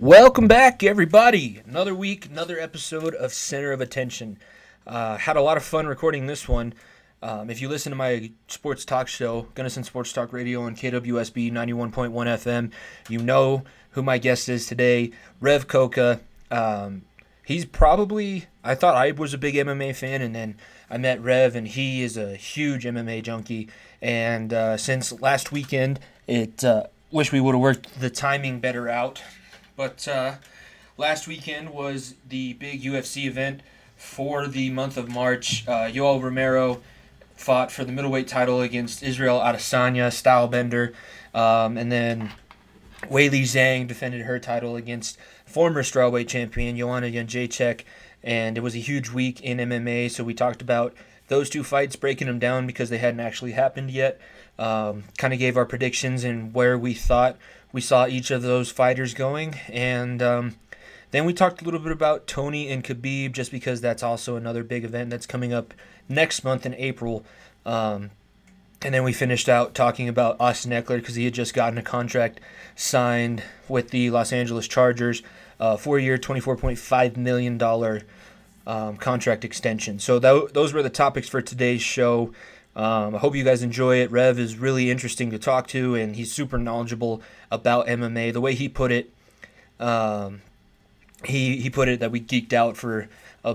Welcome back, everybody. Another week, another episode of Center of Attention. Had a lot of fun recording this one. If you listen to my sports talk show, Gunnison Sports Talk Radio on KWSB 91.1 FM, you know who my guest is today, Rev Coca. He's probably, I thought I was a big MMA fan, and then I met Rev, and he is a huge MMA junkie. And since last weekend, wish we would have worked the timing better out. But last weekend was the big UFC event for the month of March. Yoel Romero fought for the middleweight title against Israel Adesanya, stylebender. And then Weili Zhang defended her title against former strawweight champion Joanna Jędrzejczyk. And it was a huge week in MMA, so we talked about those two fights, breaking them down because they hadn't actually happened yet. Kind of gave our predictions and where we thought we saw each of those fighters going. And then we talked a little bit about Tony and Khabib, just because that's also another big event that's coming up next month in April. And then we finished out talking about Austin Ekeler, because he had just gotten a contract signed with the Los Angeles Chargers, four-year, $24.5 million contract extension. So those were the topics for today's show. I hope you guys enjoy it. Rev is really interesting to talk to, and he's super knowledgeable about MMA. The way he put it, he put it that we geeked out for a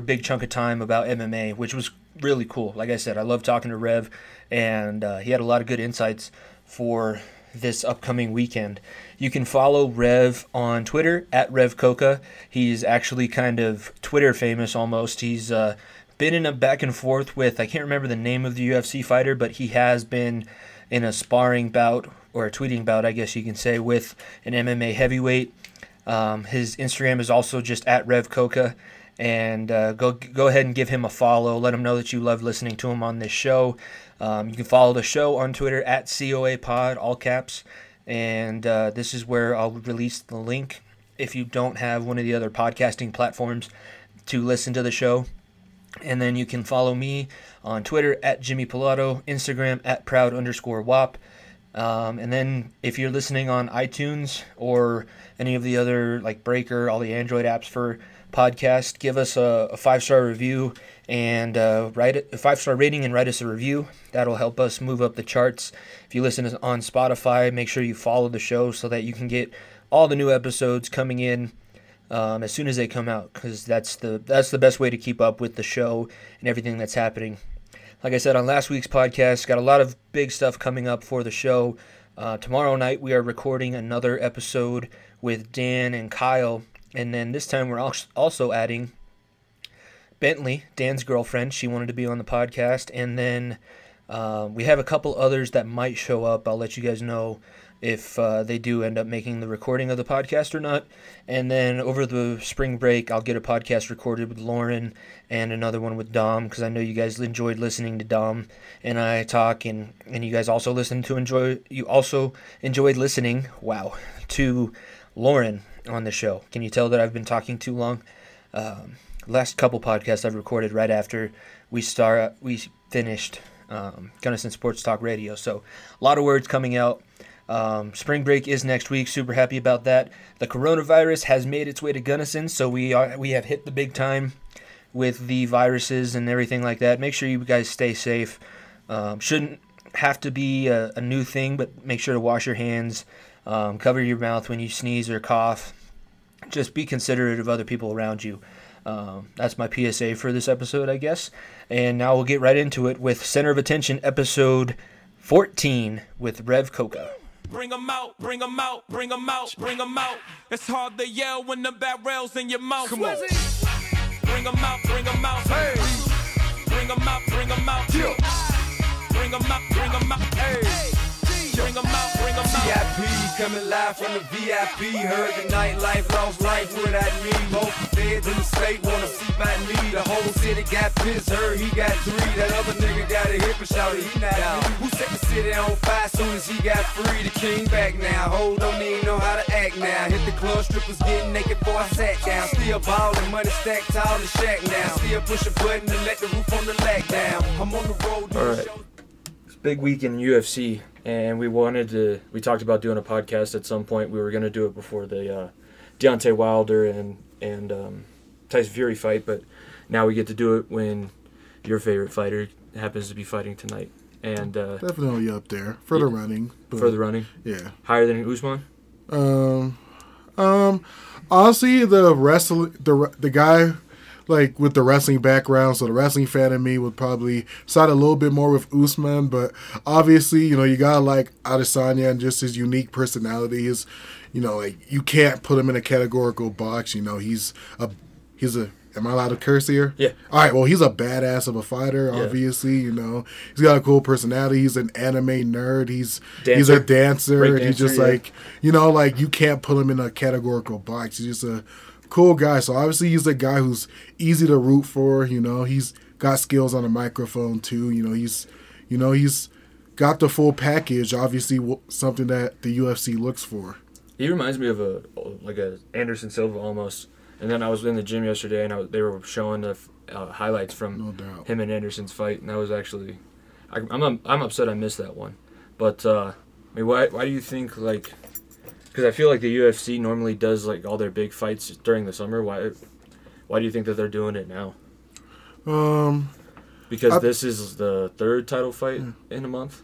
big chunk of time about MMA, which was really cool. Like I said, I love talking to Rev, and he had a lot of good insights for this upcoming weekend. You can follow Rev on Twitter at Rev Coca. He's actually kind of Twitter famous almost. He's been in a back and forth with, I can't remember the name of the UFC fighter, but he has been in a sparring bout, or a tweeting bout, I guess you can say, with an MMA heavyweight. His Instagram is also just at Rev Coca, and go ahead and give him a follow. Let him know that you love listening to him on this show. You can follow the show on Twitter at COAPod, all caps, and this is where I'll release the link if you don't have one of the other podcasting platforms to listen to the show. And then you can follow me on Twitter at Jimmy Pilato, Instagram at proud_wop. And then if you're listening on iTunes or any of the other, like Breaker, all the Android apps for podcast, give us a 5-star review and write a 5-star rating and write us a review. That'll help us move up the charts. If you listen on Spotify, make sure you follow the show so that you can get all the new episodes coming in as soon as they come out, because that's the best way to keep up with the show and everything that's happening. Like I said on last week's podcast, got a lot of big stuff coming up for the show. Tomorrow night we are recording another episode with Dan and Kyle, and then this time we're also adding Bentley, Dan's girlfriend. She wanted to be on the podcast, and then we have a couple others that might show up. I'll let you guys know if they do end up making the recording of the podcast or not. And then over the spring break, I'll get a podcast recorded with Lauren and another one with Dom, because I know you guys enjoyed listening to Dom and I talk, and you guys also enjoyed listening, wow, to Lauren on the show. Can you tell that I've been talking too long? Last couple podcasts I've recorded right after we finished Gunnison Sports Talk Radio. So a lot of words coming out. Spring break is next week. Super happy about that. The coronavirus has made its way to Gunnison, so we have hit the big time with the viruses and everything like that. Make sure you guys stay safe. Shouldn't have to be a new thing, but make sure to wash your hands, cover your mouth when you sneeze or cough. Just be considerate of other people around you. That's my PSA for this episode, I guess. And now we'll get right into it with Center of Attention episode 14 with Rev Coca. Bring 'em out, bring 'em out, bring 'em out, bring 'em out. It's hard to yell when the bat rails in your mouth. Come on. Bring 'em out, bring 'em out. Hey. Bring 'em out, bring 'em out. Yeah. Bring 'em out, bring 'em out. Hey. Bring 'em out, bring 'em out. VIP coming live from the VIP. Heard the nightlife, lost life, what I mean. Most feds in the state wanna see by me. The whole city got pissed, heard he got three. That other nigga got a hip and shouted, he not out. Who set the city on fire soon as he got free? The king back now, hoes don't even know how to act now. Hit the club, strippers getting naked before I sat down. Still ballin', money stacked tall and shack now. Still push a button and let the roof on the lag down. I'm on the road. All right. big week in the UFC, and we talked about doing a podcast at some point. We were going to do it before the Deontay Wilder and Tyson Fury fight, but now we get to do it when your favorite fighter happens to be fighting tonight. And definitely up there, running. Further running? Yeah. Higher than Usman? Honestly, the guy like with the wrestling background, so the wrestling fan in me would probably side a little bit more with Usman, but obviously, you know, you gotta like Adesanya and just his unique personality. His, you know, like you can't put him in a categorical box. You know, he's a. Am I allowed to curse here? Yeah. All right, well, he's a badass of a fighter, obviously, you know. He's got a cool personality. He's an anime nerd. He's a dancer. And he's just like, you know, like you can't put him in a categorical box. He's just a cool guy. So, obviously, he's a guy who's easy to root for, you know. He's got skills on the microphone, too. You know, he's got the full package, obviously, something that the UFC looks for. He reminds me of a Anderson Silva almost. And then I was in the gym yesterday, and they were showing the highlights from him and Anderson's fight, and that was actually, I'm upset I missed that one, but I mean, why do you think like? Because I feel like the UFC normally does like all their big fights during the summer. Why do you think that they're doing it now? Because this is the third title fight in a month.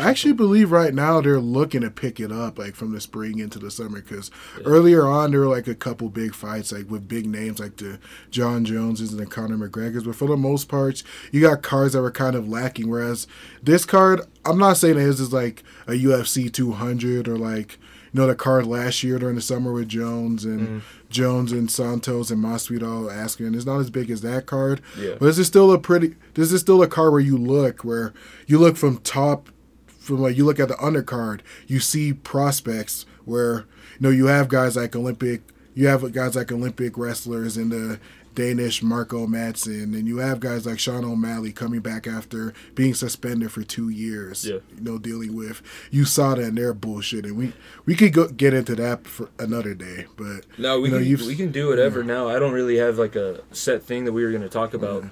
I actually believe right now they're looking to pick it up, like, from the spring into the summer, because earlier on there were, like, a couple big fights, like, with big names, like the John Joneses and the Conor McGregors, but for the most part, you got cards that were kind of lacking, whereas this card, I'm not saying that this is, like, a UFC 200 or, like, you know, the card last year during the summer with Jones and Santos and Masvidal asking. It's not as big as that card, but this is still a card where you look from top. From like you look at the undercard, you see prospects where you have guys like Olympic wrestlers and the Danish Marco Madsen, and you have guys like Sean O'Malley coming back after being suspended for 2 years. Dealing with USADA and their bullshit, and we could get into that for another day. But no, we can do whatever now. I don't really have like a set thing that we were going to talk about.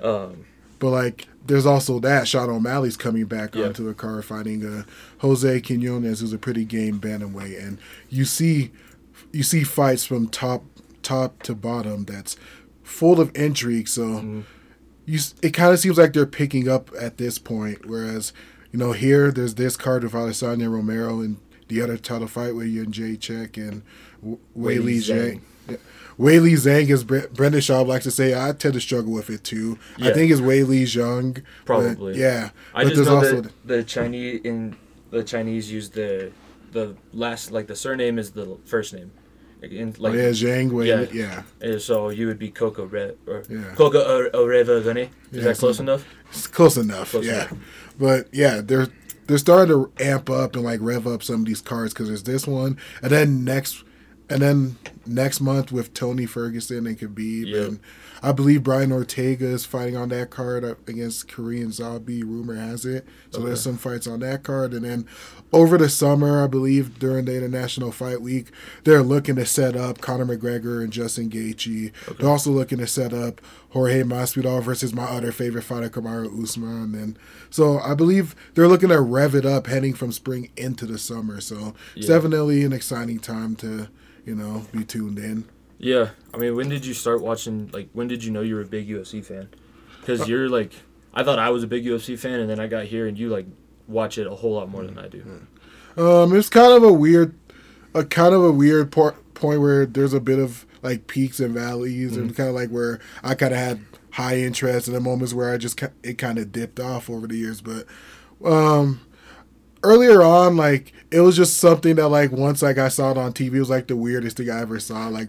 But like. There's also that Sean O'Malley's coming back onto the card, fighting Jose Quinones, who's a pretty game bantamweight, and you see fights from top to bottom that's full of intrigue. So it kind of seems like they're picking up at this point, whereas here there's this card with Adesanya, Romero, and the other title fight with Jędrzejczyk and Weili Zhang. Weili Zhang, as Brendan Schaub likes to say, I tend to struggle with it too. Yeah. I think it's Weili Zhang. Probably. Yeah. I just know also that the Chinese use the last, like the surname is the first name. Zhang Weili. Yeah. And so you would be Coca Orevane. Is that close enough? It's close enough. Close enough. But yeah, they're starting to amp up and like rev up some of these cards, because there's this one, and then next month with Tony Ferguson and Khabib, and I believe Brian Ortega is fighting on that card against Korean Zombie, rumor has it. So there's some fights on that card. And then over the summer, I believe, during the International Fight Week, they're looking to set up Conor McGregor and Justin Gaethje. Okay. They're also looking to set up Jorge Masvidal versus my other favorite fighter, Kamaru Usman. And so I believe they're looking to rev it up heading from spring into the summer. So it's definitely an exciting time to... be tuned in. Yeah. I mean, when did you start watching, like, when did you know you were a big UFC fan? Because you're, like, I thought I was a big UFC fan, and then I got here, and you, like, watch it a whole lot more than I do. It's kind of a weird point where there's a bit of, like, peaks and valleys, and kind of, like, where I kind of had high interest and the moments where I just, it kind of dipped off over the years, but, earlier on, like, it was just something that, like, once, like, I saw it on TV, it was, like, the weirdest thing I ever saw. Like,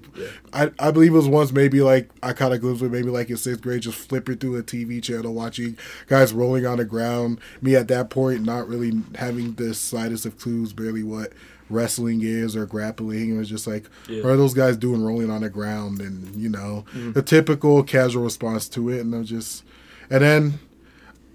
I believe it was once maybe, like, I caught a glimpse of maybe, like, in 6th grade, just flipping through a TV channel, watching guys rolling on the ground. Me, at that point, not really having the slightest of clues, barely what wrestling is or grappling. It was just, like, what are those guys doing rolling on the ground? And, the typical casual response to it. And I'm just... And then...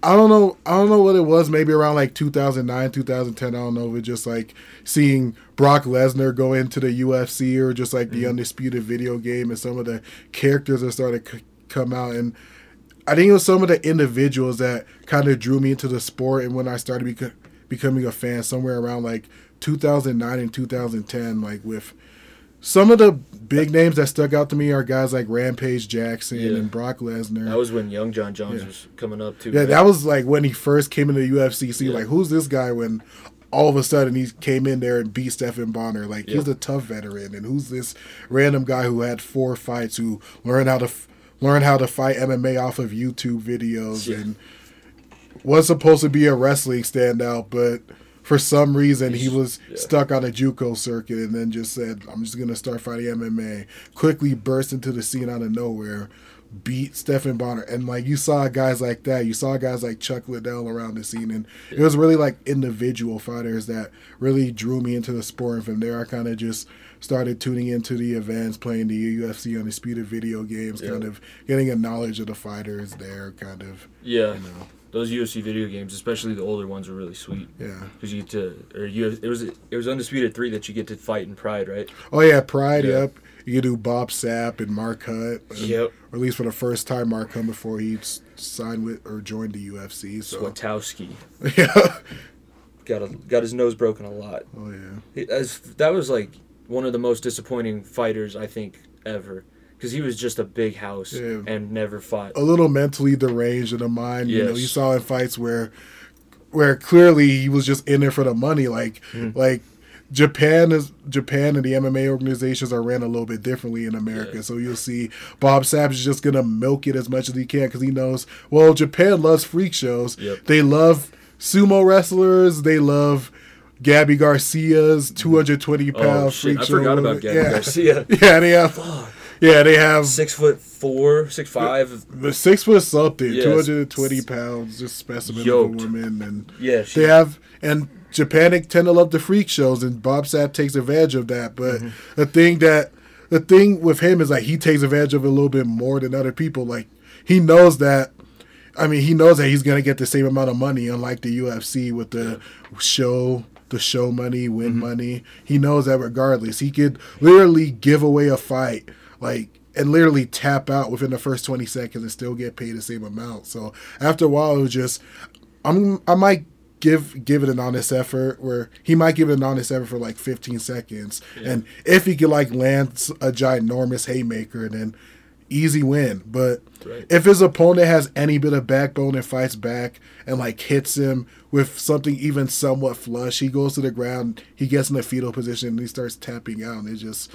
I don't know what it was, maybe around like 2009, 2010, I don't know, but just like seeing Brock Lesnar go into the UFC or just like the Undisputed video game, and some of the characters that started to come out, and I think it was some of the individuals that kind of drew me into the sport. And when I started becoming a fan somewhere around like 2009 and 2010, like with some of the big names that stuck out to me are guys like Rampage Jackson and Brock Lesnar. That was when young John Jones was coming up too. Yeah, that was like when he first came into the UFC. So you're like, who's this guy when all of a sudden he came in there and beat Stephan Bonnar? Like, he's a tough veteran. And who's this random guy who had 4 fights, who learned how to fight MMA off of YouTube videos and was supposed to be a wrestling standout, but for some reason he was stuck on a JUCO circuit and then just said, I'm just going to start fighting MMA. Quickly burst into the scene out of nowhere, beat Stephan Bonnar. And like, you saw guys like that. You saw guys like Chuck Liddell around the scene. And it was really like individual fighters that really drew me into the sport. And from there, I kind of just started tuning into the events, playing the UFC Undisputed video games, kind of getting a knowledge of the fighters there, kind of. Yeah. You know. Those UFC video games, especially the older ones, are really sweet. Yeah, because you get to, or it was Undisputed 3 that you get to fight in Pride, right? Oh yeah, Pride. Yeah. Yep, you could do Bob Sapp and Mark Hunt. And, or at least for the first time, Mark Hunt before he signed with or joined the UFC. So. Swatowski. Yeah, got his nose broken a lot. Oh yeah, that was like one of the most disappointing fighters I think ever. Because he was just a big house and never fought. A little mentally deranged in the mind. Yes. You know, you saw in fights where clearly he was just in there for the money. Like like Japan and the MMA organizations are ran a little bit differently in America. Yeah. So you'll see Bob Sapp is just going to milk it as much as he can because he knows, well, Japan loves freak shows. Yep. They love sumo wrestlers. They love Gabby Garcia's 220-pound freak show. I forgot about Gabby Garcia. Yeah, they have... Yeah, they have 6'4", 6'5". The 6 foot something, 220 pounds, just specimen of a woman, and they have and Japan tend to love the freak shows, and Bob Sapp takes advantage of that. But the thing with him is like he takes advantage of it a little bit more than other people. Like he knows that. I mean, he knows that he's gonna get the same amount of money, unlike the UFC with the show. The show money, win money. He knows that regardless, he could literally give away a fight, like, and literally tap out within the first 20 seconds and still get paid the same amount. So after a while, it was just, I might give it an honest effort, where he might give it an honest effort for like 15 seconds. Yeah. And if he could like land a ginormous haymaker, then easy win. But if his opponent has any bit of backbone and fights back and like hits him with something even somewhat flush, he goes to the ground, he gets in the fetal position, and he starts tapping out. And it's just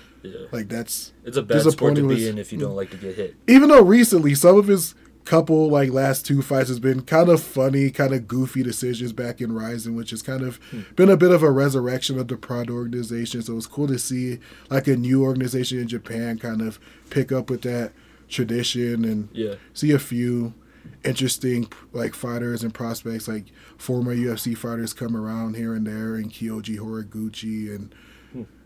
like it's a bad sport to be in if you don't like to get hit. Even though recently some of his couple like last 2 fights has been kind of funny, kind of goofy decisions back in Rising, which has kind of been a bit of a resurrection of the Pride organization. So it's cool to see like a new organization in Japan kind of pick up with that tradition and see a few interesting like fighters and prospects like former UFC fighters come around here and there, and Kyoji Horiguchi, and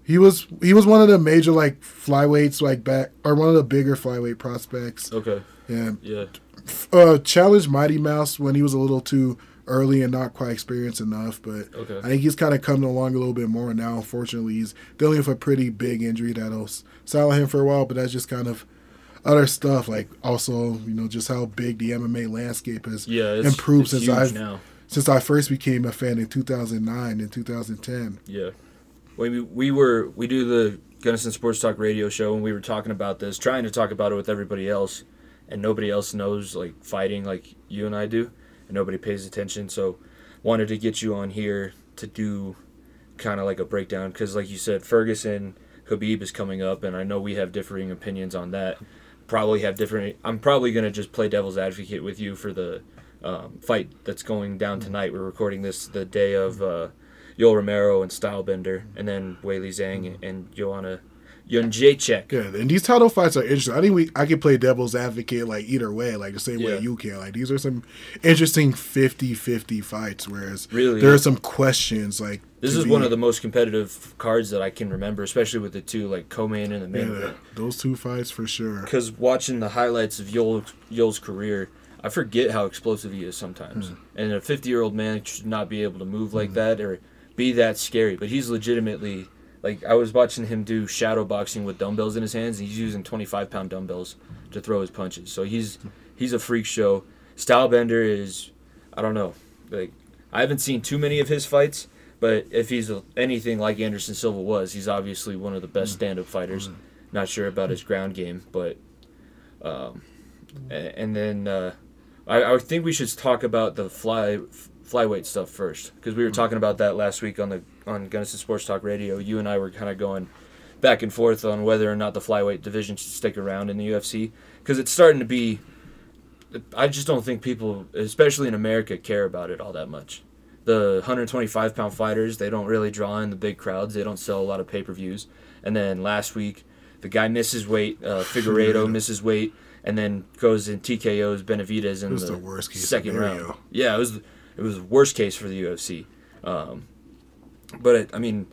he was one of the major like flyweights like back, or one of the bigger flyweight prospects. Challenged Mighty Mouse when he was a little too early and not quite experienced enough, but I think he's kind of coming along a little bit more now. Unfortunately, he's dealing with a pretty big injury that'll silence him for a while, but that's just kind of other stuff, like also, you know, just how big the MMA landscape has improved since I first became a fan in 2009 and 2010. Yeah, we do the Gunnison Sports Talk radio show, and we were talking about this, trying to talk about it with everybody else, and nobody else knows like fighting like you and I do, and nobody pays attention. So, wanted to get you on here to do kind of like a breakdown, because like you said, Ferguson, Khabib is coming up, and I know we have differing opinions on that. I'm probably going to just play devil's advocate with you for the fight that's going down tonight. We're recording this the day of Yoel Romero and Stylebender, and then Weili Zhang and Joanna Jędrzejczyk. Good. And these title fights are interesting. I think I can play devil's advocate like either way, like the same way you can. Like these are some interesting 50-50 fights, whereas there are some questions. Like this is one of the most competitive cards that I can remember, especially with the two like co-main and the main event. Those two fights for sure. Because watching the highlights of Yoel's career, I forget how explosive he is sometimes. And a 50-year-old man should not be able to move like that or be that scary. But he's legitimately, like I was watching him do shadow boxing with dumbbells in his hands, and he's using 25-pound dumbbells to throw his punches. So he's He's a freak show. Stylebender is, I don't know. Like, I haven't seen too many of his fights, but if he's anything like Anderson Silva was, he's obviously one of the best stand-up fighters. Not sure about his ground game, but... and then I think we should talk about the flyweight stuff first, because we were talking about that last week on Gunnison Sports Talk Radio. You and I were kind of going back and forth on whether or not the flyweight division should stick around in the UFC, because it's starting to be... I just don't think people, especially in America, care about it all that much. The 125-pound fighters, they don't really draw in the big crowds. They don't sell a lot of pay-per-views. And then last week, the guy misses weight, Figueiredo misses weight, and then goes and TKOs Benavidez in the worst case second round. Yeah, it was the worst case for the UFC. But the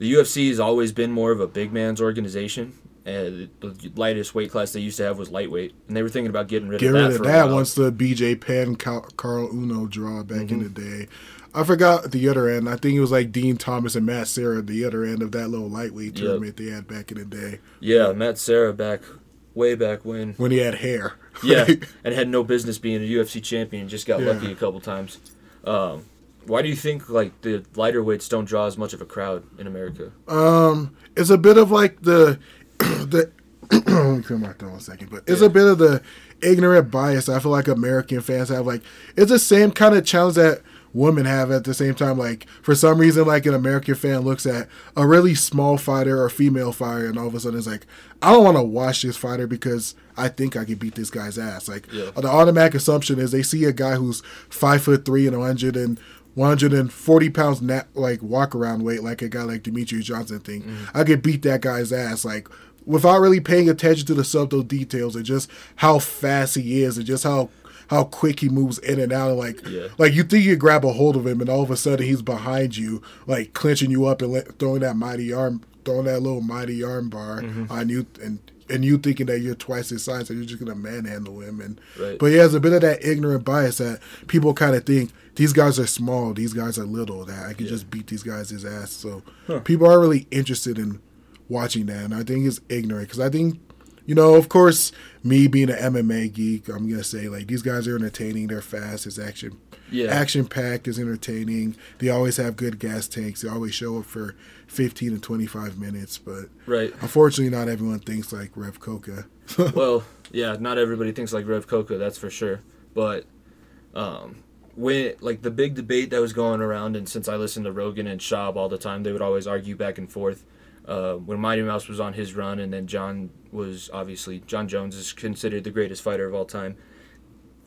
UFC has always been more of a big man's organization. The lightest weight class they used to have was lightweight, and they were thinking about getting rid of that once the BJ Penn, Carl Uno draw back in the day. I forgot the other end. I think it was like Dean Thomas and Matt Serra, the other end of that little lightweight tournament they had back in the day. Yeah, Matt Serra way back when. When he had hair. Yeah, and had no business being a UFC champion, just got lucky a couple times. Why do you think the lighter weights don't draw as much of a crowd in America? It's a bit of the let me clear my throat a second, but it's a bit of the ignorant bias I feel like American fans have. It's the same kind of challenge that women have at the same time. For some reason, an American fan looks at a really small fighter or female fighter, and all of a sudden it's I don't want to watch this fighter because I think I could beat this guy's ass. The automatic assumption is they see a guy who's 5'3" and 140 pounds walk around weight, like a guy like Demetrius Johnson thing. I could beat that guy's ass, without really paying attention to the subtle details and just how fast he is and just how quick he moves in and out. You think you grab a hold of him, and all of a sudden he's behind you, clinching you up and throwing that little mighty arm bar on you, and you thinking that you're twice his size, so you're just gonna manhandle him. But yeah, there's a bit of that ignorant bias that people kind of think these guys are small, these guys are little, that I can just beat these guys' his ass. So people aren't really interested in watching that, and I think it's ignorant, because I think, of course, me being an MMA geek, I'm gonna say these guys are entertaining. They're fast. It's action packed. It's entertaining. They always have good gas tanks. They always show up for 15 to 25 minutes. But unfortunately, not everyone thinks like Rev Coca. Well, yeah, not everybody thinks like Rev Coca. That's for sure. But when the big debate that was going around, and since I listened to Rogan and Schaub all the time, they would always argue back and forth. When Mighty Mouse was on his run, and then John Jones is considered the greatest fighter of all time.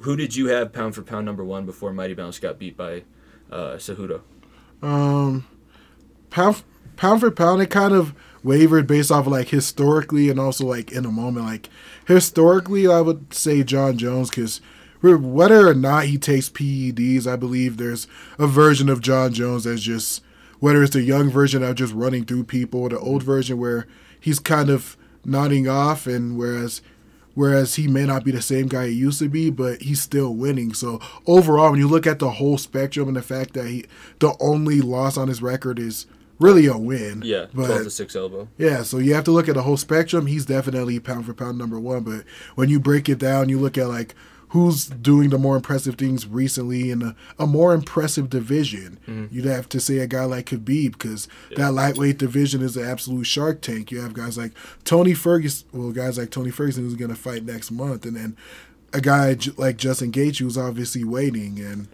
Who did you have pound for pound number one before Mighty Mouse got beat by Cejudo? Pound for pound, it kind of wavered based off of historically and also in a moment. Historically, I would say John Jones, because whether or not he takes PEDs, I believe there's a version of John Jones that's just... whether it's the young version of just running through people, or the old version where he's kind of nodding off, and whereas he may not be the same guy he used to be, but he's still winning. So overall, when you look at the whole spectrum and the fact that the only loss on his record is really a win. Yeah, 12-6 elbow. Yeah, so you have to look at the whole spectrum. He's definitely pound for pound number one, but when you break it down, you look at who's doing the more impressive things recently in a more impressive division. You'd have to say a guy like Khabib, because that lightweight division is an absolute shark tank. You have guys like Tony Ferguson, who's going to fight next month, and then a guy like Justin Gaethje, who's obviously waiting.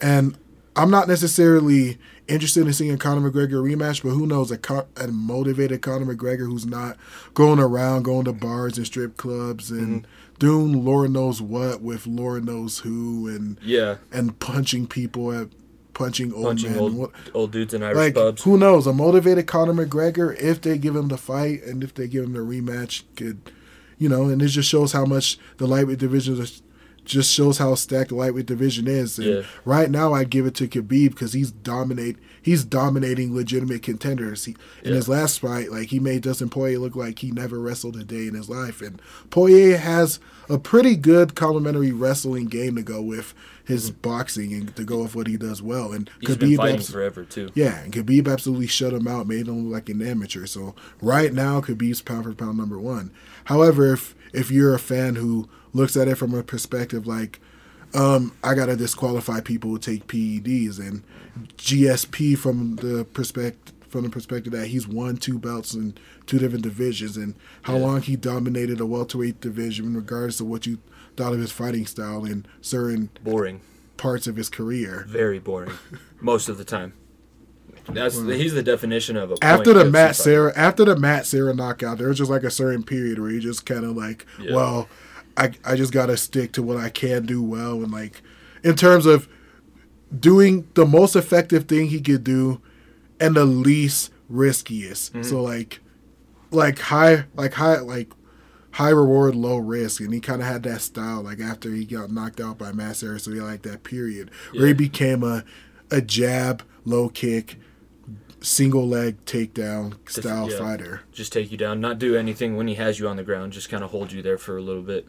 And I'm not necessarily interested in seeing a Conor McGregor rematch, but who knows, a motivated Conor McGregor who's not going around, going to bars and strip clubs and doing Lord knows what with Lord knows who and punching people at punching old dudes in Irish pubs. Who knows? A motivated Conor McGregor, if they give him the fight and if they give him the rematch, and it just shows how much the lightweight division is. Just shows how stacked the lightweight division is. And right now, I give it to Khabib because he's dominating legitimate contenders. In his last fight, he made Dustin Poirier look like he never wrestled a day in his life. And Poirier has a pretty good complementary wrestling game to go with his boxing and to go with what he does well. And he's been fighting forever, too. Yeah, and Khabib absolutely shut him out, made him look like an amateur. So right now, Khabib's pound for pound number one. However, if you're a fan who looks at it from a perspective like, I got to disqualify people who take PEDs, and GSP from the perspective that he's won two belts in two different divisions, and how long he dominated a welterweight division in regards to what you thought of his fighting style in certain boring parts of his career. Very boring. Most of the time. He's the definition of a point. After the Matt Serra knockout, there was just like a certain period where he just kind of like, well, I just got to stick to what I can do well. And like, in terms of doing the most effective thing he could do and the least riskiest. Mm-hmm. So high reward, low risk, and he kind of had that style. Like after he got knocked out by Matt Serra, so he liked that period where he became a jab, low kick, single leg takedown style fighter. Just take you down, not do anything when he has you on the ground. Just kind of hold you there for a little bit.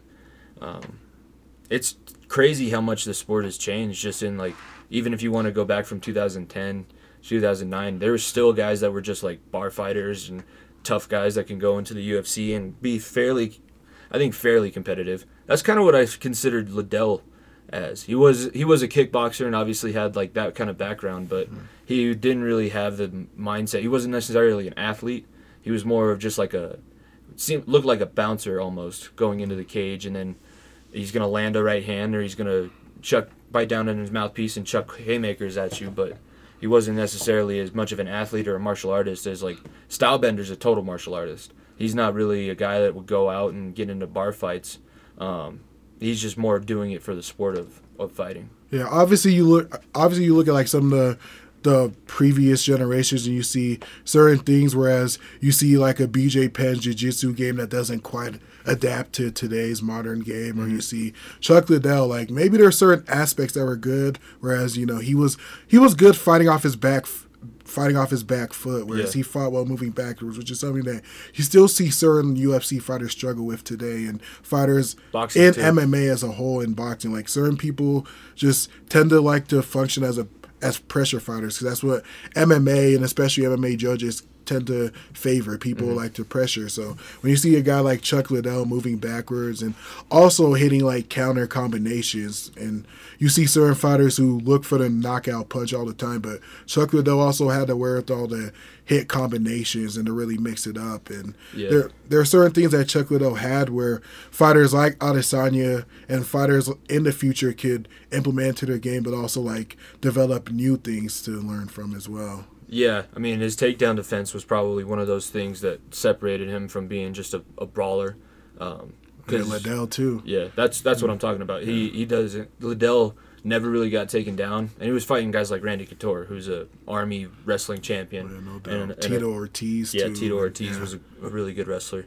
It's crazy how much the sport has changed. Just in like, even if you want to go back from 2010, 2009, there were still guys that were just like bar fighters and tough guys that can go into the UFC and be fairly competitive. That's kind of what I considered Liddell as. He was a kickboxer and obviously had like that kind of background, but he didn't really have the mindset. He wasn't necessarily an athlete. He was more of just like looked like a bouncer almost going into the cage, and then he's going to land a right hand or he's going to bite down in his mouthpiece and chuck haymakers at you, but he wasn't necessarily as much of an athlete or a martial artist as, like, Stylebender's a total martial artist. He's not really a guy that would go out and get into bar fights. He's just more doing it for the sport of fighting. Yeah, obviously you look at, like, some of the previous generations and you see certain things, whereas you see, like, a BJ Penn jiu-jitsu game that doesn't quite adapt to today's modern game, or you see Chuck Liddell, like, maybe there are certain aspects that were good, whereas, you know, he was good fighting off his back foot, whereas he fought while moving backwards, which is something that you still see certain UFC fighters struggle with today, and fighters boxing in too. MMA as a whole in boxing, like, certain people just tend to like to function as pressure fighters, because that's what MMA and especially MMA judges tend to favor. People like to pressure. So when you see a guy like Chuck Liddell moving backwards and also hitting like counter combinations, and you see certain fighters who look for the knockout punch all the time, but Chuck Liddell also had the wherewithal to hit combinations and to really mix it up. And there are certain things that Chuck Liddell had where fighters like Adesanya and fighters in the future could implement to their game, but also like develop new things to learn from as well. Yeah, I mean, his takedown defense was probably one of those things that separated him from being just a brawler. Liddell, too. Yeah, that's what I'm talking about. He doesn't. Liddell never really got taken down, and he was fighting guys like Randy Couture, who's an Army wrestling champion. Yeah, no doubt. And Tito Ortiz, too. Yeah, Tito Ortiz was a really good wrestler.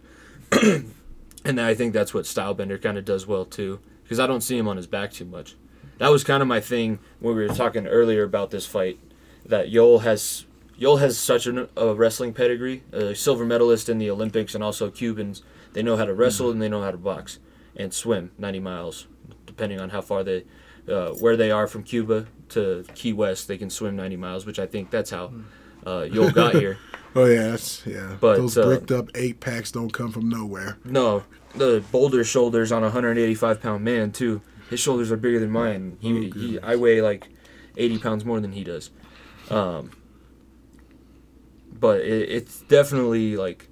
And I think that's what Stylebender kind of does well, too, because I don't see him on his back too much. That was kind of my thing when we were talking earlier about this fight, that Yoel has such a wrestling pedigree, a silver medalist in the Olympics, and also Cubans. They know how to wrestle and they know how to box and swim 90 miles, depending on how far they, where they are from Cuba to Key West. They can swim 90 miles, which I think that's how Yoel got here. Oh yeah, But those bricked up 8-packs don't come from nowhere. No, the boulder shoulders on a 185-pound man too. His shoulders are bigger than mine. I weigh like 80 pounds more than he does. But it's definitely like,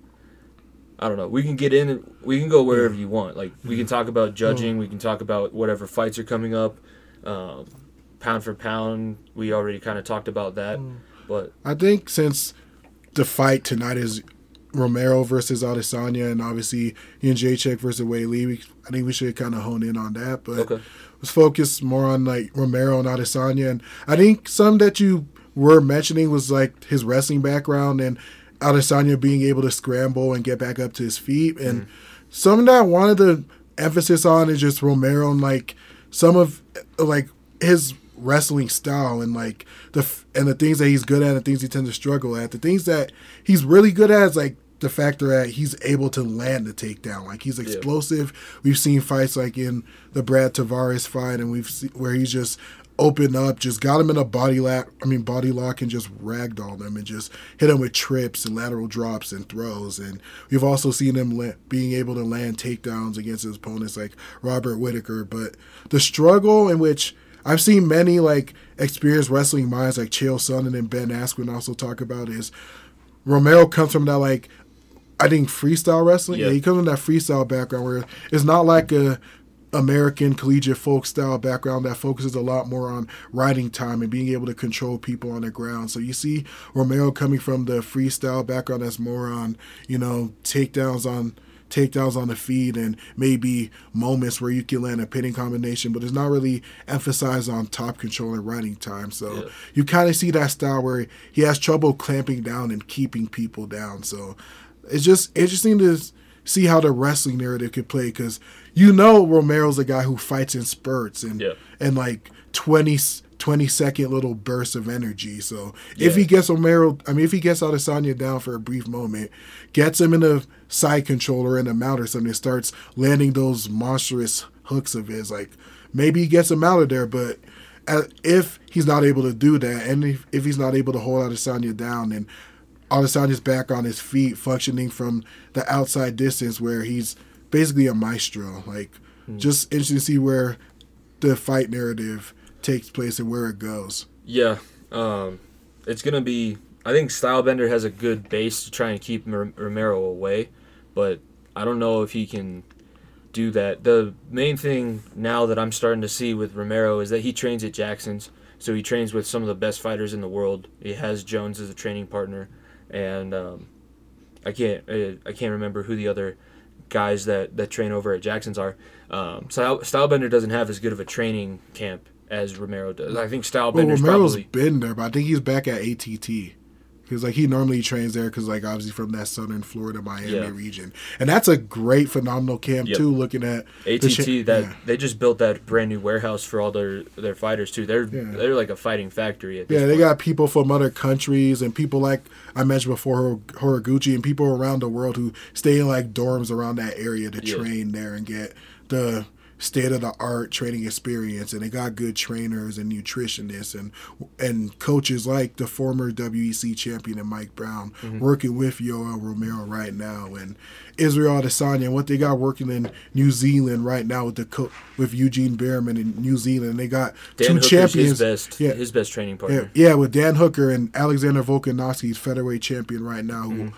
I don't know. We can get in. We can go wherever you want. Like we can talk about judging. We can talk about whatever fights are coming up. Pound for pound, we already kind of talked about that. But I think since the fight tonight is Romero versus Adesanya, and obviously Jędrzejczyk versus Weili, I think we should kind of hone in on that. But let's focus more on like Romero and Adesanya, and I think some that you were mentioning was like his wrestling background and Adesanya being able to scramble and get back up to his feet. And something that I wanted to emphasis on is just Romero and like some of like his wrestling style and like the things that he's good at and things he tends to struggle at. The things that he's really good at is like the factor that he's able to land the takedown. Like, he's explosive. Yeah. We've seen fights like in the Brad Tavares fight, and we've seen where he's just opened up, just got him in a body lock, and just ragdolled him, and just hit him with trips and lateral drops and throws. And we've also seen him being able to land takedowns against his opponents like Robert Whitaker. But the struggle in which I've seen many like experienced wrestling minds like Chael Sonnen and Ben Askren also talk about is Romero comes from that, like, I think freestyle wrestling. Yeah, he comes from that freestyle background where it's not like a American collegiate folk style background that focuses a lot more on riding time and being able to control people on the ground. So you see Romero coming from the freestyle background that's more on, you know, takedowns on the feed and maybe moments where you can land a pinning combination, but it's not really emphasized on top control and running time. So you kind of see that style where he has trouble clamping down and keeping people down. So it's just interesting to see how the wrestling narrative could play, because you know Romero's a guy who fights in spurts and like 20-second little bursts of energy. So if he gets Adesanya down for a brief moment, gets him in a side control or in a mount or something, and starts landing those monstrous hooks of his, like, maybe he gets him out of there. But if he's not able to do that, and if he's not able to hold Adesanya down and Adesanya's back on his feet, functioning from the outside distance where he's basically a maestro, like, just interesting to see where the fight narrative takes place and where it goes. Yeah, it's gonna be, I think Stylebender has a good base to try and keep Romero away, but I don't know if he can do that. The main thing now that I'm starting to see with Romero is that he trains at Jackson's, so he trains with some of the best fighters in the world. He has Jones as a training partner, and I can't remember who the other guys that train over at Jackson's are. So Stylebender doesn't have as good of a training camp as Romero does. I think Stylebender's probably been there, but I think he's back at ATT. Because, like, he normally trains there because, like, obviously from that southern Florida, Miami region. And that's a great, phenomenal camp, too, looking at ATT. They just built that brand-new warehouse for all their fighters, too. They're like a fighting factory at this point. They got people from other countries and people, like I mentioned before, Horiguchi, and people around the world who stay in, like, dorms around that area to train there and get the state-of-the-art training experience, and they got good trainers and nutritionists and coaches like the former WEC champion and Mike Brown working with Yoel Romero right now, and Israel Adesanya, and what they got working in New Zealand right now with with Eugene Bearman in New Zealand. They got Dan Hooker's champions. His best training partner. Yeah, with Dan Hooker and Alexander Volkanovski's featherweight champion right now, who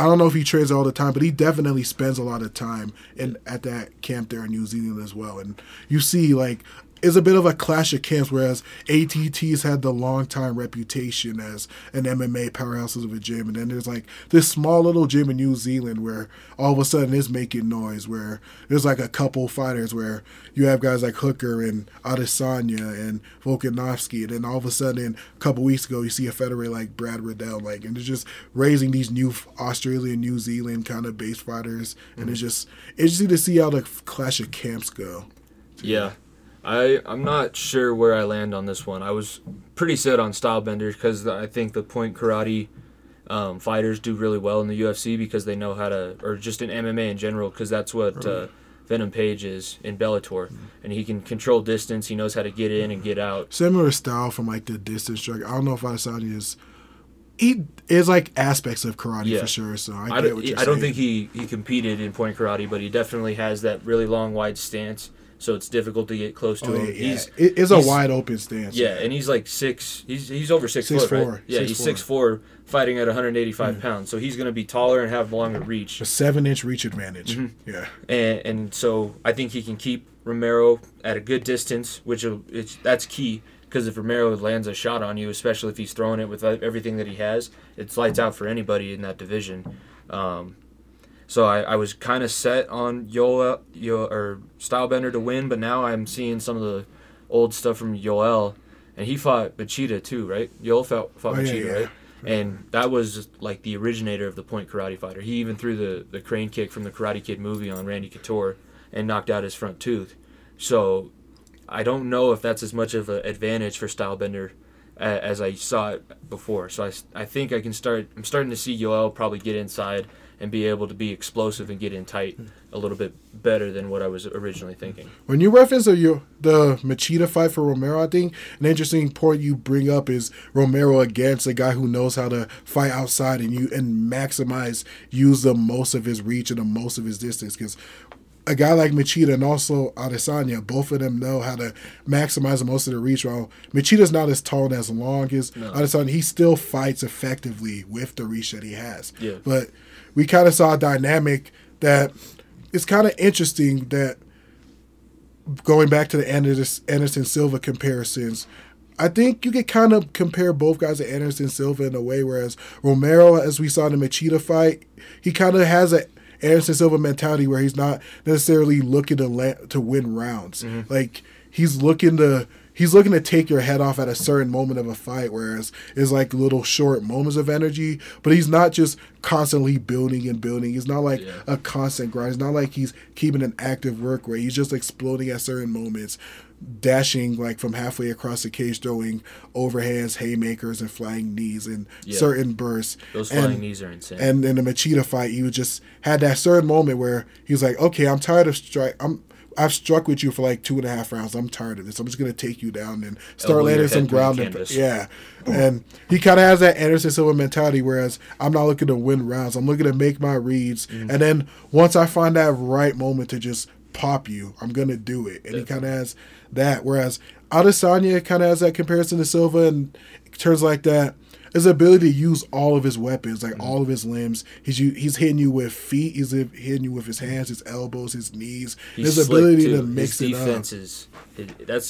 I don't know if he trains all the time, but he definitely spends a lot of time at that camp there in New Zealand as well. And you see, like, it's a bit of a clash of camps, whereas ATT's had the long-time reputation as an MMA powerhouse of a gym. And then there's, like, this small little gym in New Zealand where all of a sudden it's making noise, where there's, like, a couple fighters where you have guys like Hooker and Adesanya and Volkanovski, and then all of a sudden, a couple weeks ago, you see a featherweight like Brad Riddell, like, and it's just raising these new Australian, New Zealand kind of base fighters, and it's just interesting to see how the clash of camps go. Yeah, I'm not sure where I land on this one. I was pretty set on Stylebender because I think the point karate fighters do really well in the UFC because they know how to, or just in MMA in general, because that's what Venom Page is in Bellator, and he can control distance. He knows how to get in and get out. Similar style from, like, the distance strike. I don't know if Adesanya is, he is, like, aspects of karate for sure. So I get what you're saying. I don't think he competed in point karate, but he definitely has that really long, wide stance. So it's difficult to get close to him. Yeah. It's a wide open stance. Yeah, and he's like he's over 6 foot, four, right? Yeah, he's 6'4", fighting at 185 pounds. So he's going to be taller and have longer reach. A 7-inch reach advantage. Mm-hmm. Yeah. And so I think he can keep Romero at a good distance, which that's key, because if Romero lands a shot on you, especially if he's throwing it with everything that he has, it's lights out for anybody in that division. So I was kind of set on Yoel or Stylebender to win, but now I'm seeing some of the old stuff from Yoel, and he fought Machida too, right? Yoel fought Machida, right? And that was like the originator of the point karate fighter. He even threw the crane kick from the Karate Kid movie on Randy Couture and knocked out his front tooth. So I don't know if that's as much of an advantage for Stylebender as I saw it before. So I think I'm starting to see Yoel probably get inside and be able to be explosive and get in tight a little bit better than what I was originally thinking. When you reference the Machida fight for Romero, I think an interesting point you bring up is Romero against a guy who knows how to fight outside and maximize, use the most of his reach and the most of his distance, because a guy like Machida and also Adesanya, both of them know how to maximize most of the reach. While Machida's not as tall and as long as Adesanya, he still fights effectively with the reach that he has. Yeah. But we kind of saw a dynamic that it's kind of interesting that, going back to the Anderson Silva comparisons, I think you could kind of compare both guys to Anderson Silva in a way, whereas Romero, as we saw in the Machida fight, he kind of has an Anderson Silva mentality where he's not necessarily looking to win rounds. Mm-hmm. Like he's looking to take your head off at a certain moment of a fight, whereas it's like little short moments of energy. But he's not just constantly building and building. He's not like a constant grind. It's not like he's keeping an active work rate. He's just exploding at certain moments, dashing like from halfway across the cage, throwing overhands, haymakers, and flying knees in certain bursts. Those flying knees are insane. And in the Machida fight, you just had that certain moment where he was like, okay, I'm tired of I've struck with you for like 2.5 rounds. I'm tired of this. I'm just going to take you down and start landing some ground. And he kind of has that Anderson Silva mentality, whereas I'm not looking to win rounds. I'm looking to make my reads. Mm-hmm. And then once I find that right moment to just pop you, I'm going to do it. And he kind of has that. Whereas Adesanya kind of has that comparison to Silva in terms like that. His ability to use all of his weapons, like all of his limbs. He's hitting you with feet. He's hitting you with his hands, his elbows, his knees. He's his ability to mix his defenses.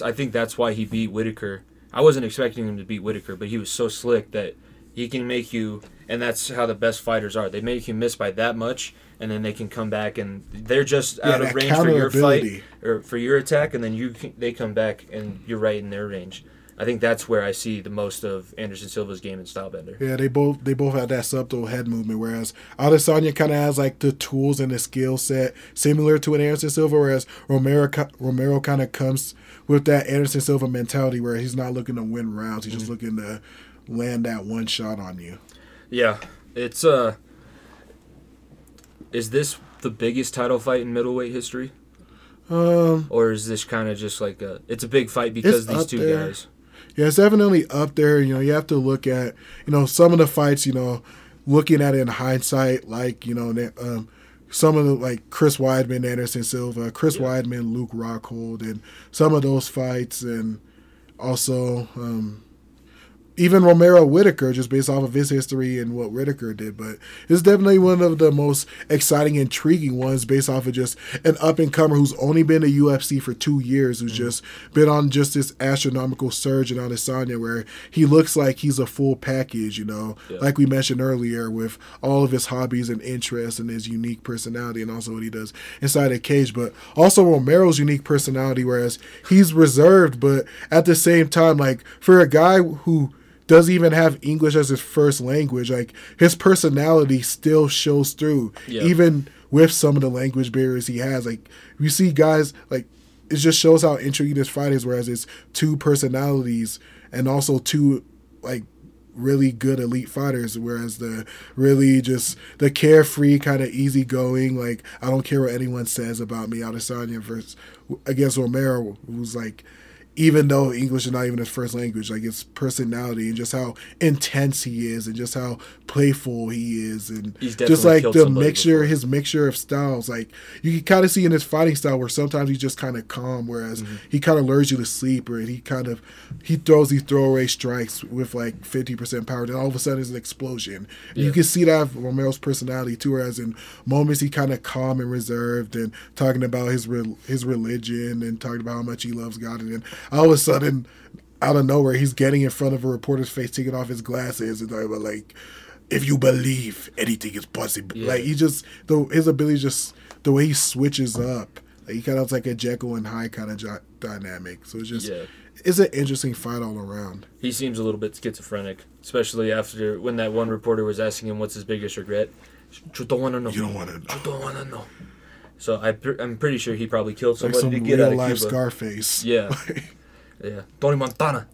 I think that's why he beat Whitaker. I wasn't expecting him to beat Whitaker, but he was so slick that he can make you. And that's how the best fighters are. They make you miss by that much, and then they can come back, and they're just out of range for your fight or for your attack, and then they come back, and you're right in their range. I think that's where I see the most of Anderson Silva's game and style bender. Yeah, they both have that subtle head movement, whereas Adesanya kind of has like the tools and the skill set similar to an Anderson Silva, whereas Romero kind of comes with that Anderson Silva mentality where he's not looking to win rounds, he's just looking to land that one shot on you. Yeah, it's is this the biggest title fight in middleweight history? Or is this kind of just like it's a big fight because these two guys? Yeah, it's definitely up there. You know, you have to look at, you know, some of the fights, you know, looking at it in hindsight, like, you know, some of the, like, Chris Weidman, Anderson Silva, Weidman, Luke Rockhold, and some of those fights, and also even Romero Whitaker, just based off of his history and what Whitaker did. But it's definitely one of the most exciting, intriguing ones based off of just an up-and-comer who's only been in the UFC for 2 years, who's just been on just this astronomical surge in Adesanya where he looks like he's a full package, you know, like we mentioned earlier, with all of his hobbies and interests and his unique personality and also what he does inside a cage. But also Romero's unique personality, whereas he's reserved, but at the same time, like, for a guy who doesn't even have English as his first language, like, his personality still shows through, even with some of the language barriers he has. Like, you see guys, like, it just shows how intriguing this fight is, whereas it's two personalities and also two, like, really good elite fighters, whereas the really just the carefree, kind of easygoing, like, I don't care what anyone says about me, Adesanya against Romero, who's like, even though English is not even his first language, like, his personality and just how intense he is and just how playful he is, and just like the mixture, his mixture of styles. Like, you can kind of see in his fighting style where sometimes he's just kind of calm, whereas he kind of lures you to sleep, or he throws these throwaway strikes with like 50% power, then all of a sudden it's an explosion. Yeah. You can see that Romero's personality too, whereas in moments he kind of calm and reserved and talking about his religion and talking about how much he loves God, and then all of a sudden, out of nowhere, he's getting in front of a reporter's face, taking off his glasses, and talking about, like, if you believe, anything is possible. Yeah. Like, he just, his ability, just the way he switches up, like, he kind of has like a Jekyll and Hyde kind of dynamic. So it's just, it's an interesting fight all around. He seems a little bit schizophrenic, especially after when that one reporter was asking him what's his biggest regret. You don't want to know. You don't want to know. You don't want to know. So I'm pretty sure he probably killed somebody to get out of Cuba. Like some real-life Scarface. Yeah. Yeah. Tony Montana,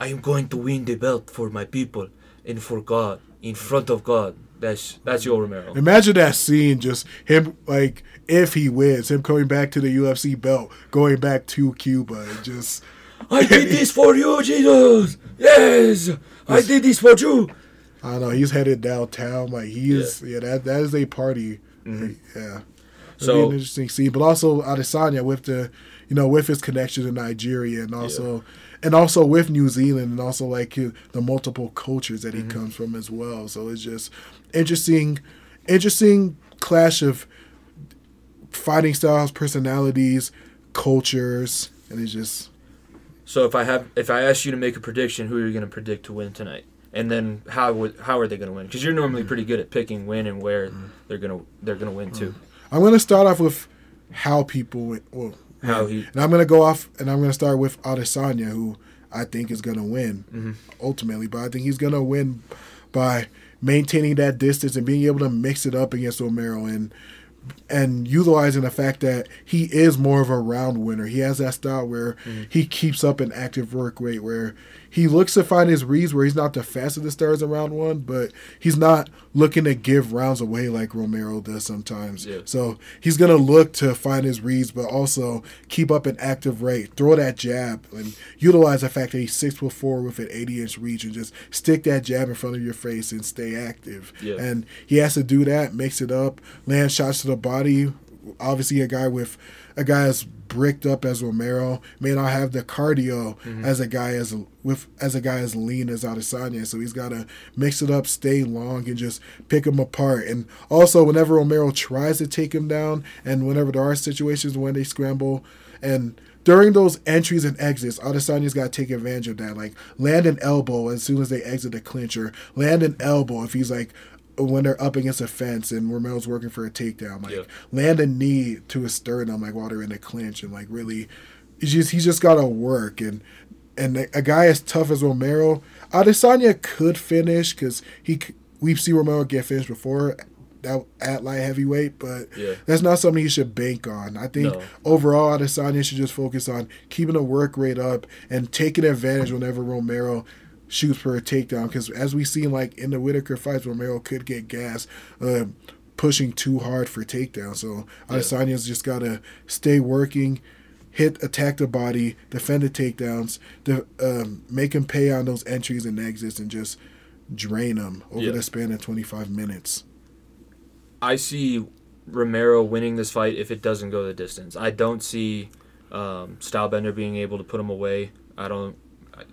I am going to win the belt for my people and for God, in front of God. That's Yoel Romero. Imagine that scene, just him, like, if he wins, him coming back to the UFC belt, going back to Cuba, and just... I did this for you, Jesus! Yes! I did this for you! I don't know, he's headed downtown. Like, he is... Yeah, that is a party. Mm-hmm. Yeah. So, be an interesting scene. But also, Adesanya, with the... You know, with his connection to Nigeria and also... Yeah. And also with New Zealand and also, like, the multiple cultures that he comes from as well. So it's just interesting clash of fighting styles, personalities, cultures, and it's just... So if I ask you to make a prediction, who are you going to predict to win tonight? And then how are they going to win? Because you're normally pretty good at picking when and where they're going to win, too. I'm going to start off with how people win. Well, and I'm going to go off, and I'm going to start with Adesanya, who I think is going to win ultimately. But I think he's going to win by maintaining that distance and being able to mix it up against Romero and utilizing the fact that he is more of a round winner. He has that style where he keeps up an active work rate, where he looks to find his reads where he's not the fastest that starts in round one, but he's not looking to give rounds away like Romero does sometimes. Yeah. So he's going to look to find his reads, but also keep up an active rate, throw that jab, and utilize the fact that he's 6'4" with an 80-inch reach, and just stick that jab in front of your face and stay active. Yeah. And he has to do that, mix it up, land shots to the body. Obviously, a guy as bricked up as Romero may not have the cardio as a guy as lean as Adesanya. So he's got to mix it up, stay long, and just pick him apart. And also, whenever Romero tries to take him down, and whenever there are situations when they scramble, and during those entries and exits, Adesanya's got to take advantage of that. Like, land an elbow as soon as they exit the clinch, or land an elbow if he's like, when they're up against a fence and Romero's working for a takedown, like land a knee to his sternum, like while they're in the clinch, and like really, he's just got to work. And a guy as tough as Romero, Adesanya could finish because we've seen Romero get finished before at light heavyweight, but that's not something he should bank on. I think overall Adesanya should just focus on keeping the work rate up and taking advantage whenever Romero shoots for a takedown, because as we seen, like in the Whitaker fights, Romero could get gassed pushing too hard for takedown. So Adesanya's just gotta stay working, attack the body, defend the takedowns, make him pay on those entries and exits, and just drain him over the span of 25 minutes. I see Romero winning this fight if it doesn't go the distance. I don't see Stylebender being able to put him away.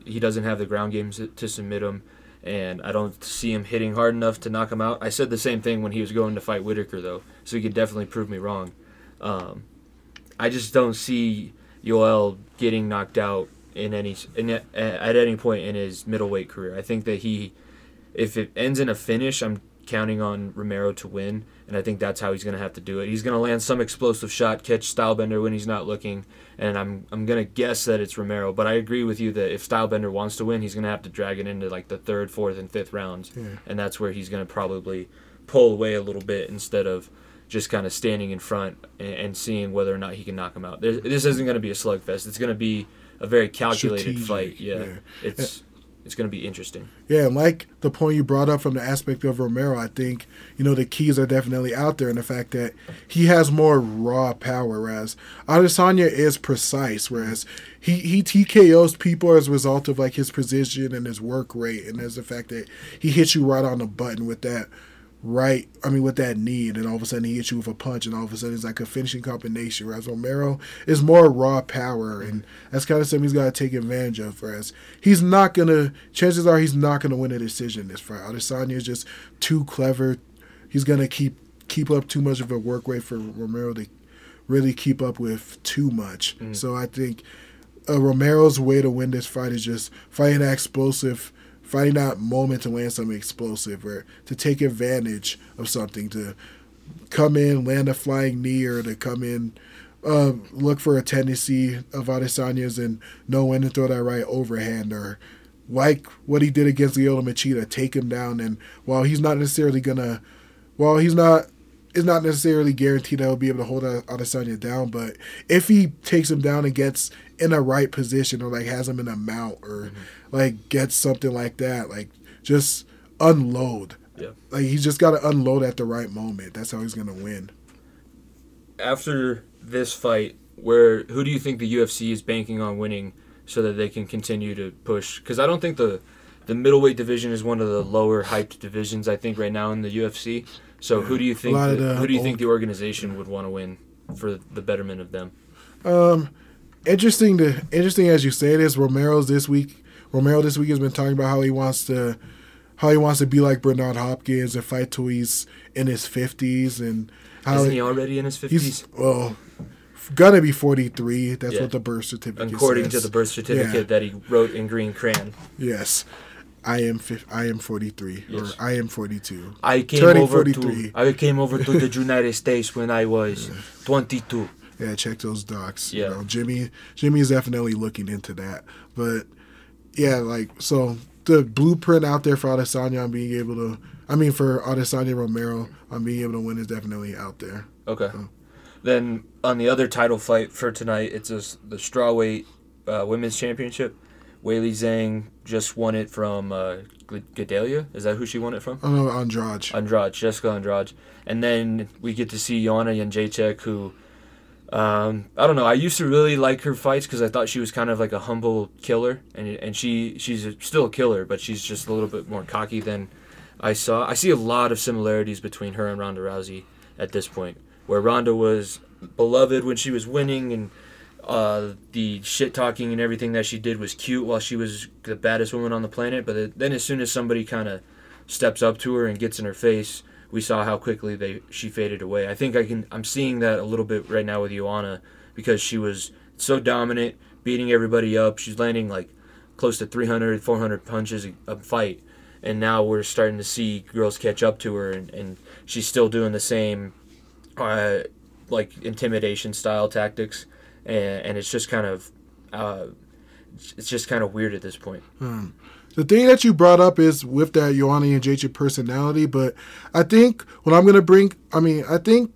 He doesn't have the ground game to submit him, and I don't see him hitting hard enough to knock him out. I said the same thing when he was going to fight Whitaker, though, so he could definitely prove me wrong. I just don't see Yoel getting knocked out at any point in his middleweight career. I think that if it ends in a finish, I'm counting on Romero to win, and I think that's how he's going to have to do it. He's going to land some explosive shot, catch Stylebender when he's not looking, and I'm going to guess that it's Romero. But I agree with you that if Stylebender wants to win, he's going to have to drag it into like the third, fourth, and fifth rounds, and that's where he's going to probably pull away a little bit instead of just kind of standing in front and seeing whether or not he can knock him out. This isn't going to be a slugfest. It's going to be a very calculated fight. Yeah. It's going to be interesting. Yeah, and like the point you brought up from the aspect of Romero, I think, you know, the keys are definitely out there in the fact that he has more raw power, whereas Adesanya is precise, whereas he TKOs people as a result of, like, his precision and his work rate, and as the fact that he hits you right on the button with that with that knee, and then all of a sudden he hits you with a punch, and all of a sudden it's like a finishing combination, whereas Romero is more raw power, and that's kind of something he's got to take advantage of, whereas chances are he's not going to win a decision this fight. Adesanya is just too clever. He's going to keep up too much of a work rate for Romero to really keep up with too much. So I think Romero's way to win this fight is just finding that moment to land something explosive or to take advantage of something, to come in, land a flying knee, or to come in, look for a tendency of Adesanya's and know when to throw that right overhand, or like what he did against Lyoto Machida, take him down. And it's not necessarily guaranteed that he'll be able to hold Adesanya down, but if he takes him down and gets in the right position, or like has him in a mount, or like gets something like that, like just unload Yeah. Like, he's just got to unload at the right moment. That's how he's going to win. After this fight, who do you think the UFC is banking on winning so that they can continue to push? Because I don't think the middleweight division is one of the lower hyped divisions, I think, right now in the UFC. So who do you think the organization would want to win for the betterment of them? Interesting as you say this. Romero this week has been talking about how he wants to be like Bernard Hopkins and fight till he's in his 50s. And isn't he already in his 50s? He's, gonna be 43. That's what the birth certificate. According to the birth certificate that he wrote in green crayon. Yes. I am 43, yes. Or I am 42. I came over to the United States when I was 22. Yeah, check those docs. Yeah, you know, Jimmy is definitely looking into that. But yeah, so the blueprint out there for Adesanya for Adesanya Romero on being able to win is definitely out there. Okay. So. Then on the other title fight for tonight, it's the strawweight women's championship. Weili Zhang just won it from Gedalia. Is that who she won it from? Oh, no, Andrade, Jessica Andrade. And then we get to see Joanna Jędrzejczyk, who, I don't know, I used to really like her fights because I thought she was kind of like a humble killer. And she's still a killer, but she's just a little bit more cocky than I saw. I see a lot of similarities between her and Ronda Rousey at this point, where Ronda was beloved when she was winning and the shit-talking and everything that she did was cute while she was the baddest woman on the planet. But then as soon as somebody kind of steps up to her and gets in her face, we saw how quickly she faded away. I think I'm seeing that a little bit right now with Joanna because she was so dominant, beating everybody up. She's landing like close to 300, 400 punches a fight. And now we're starting to see girls catch up to her, and she's still doing the same intimidation-style tactics. And it's just kind of, weird at this point. The thing that you brought up is with that Joanna Jędrzejczyk personality, but I think what I'm gonna bring, I think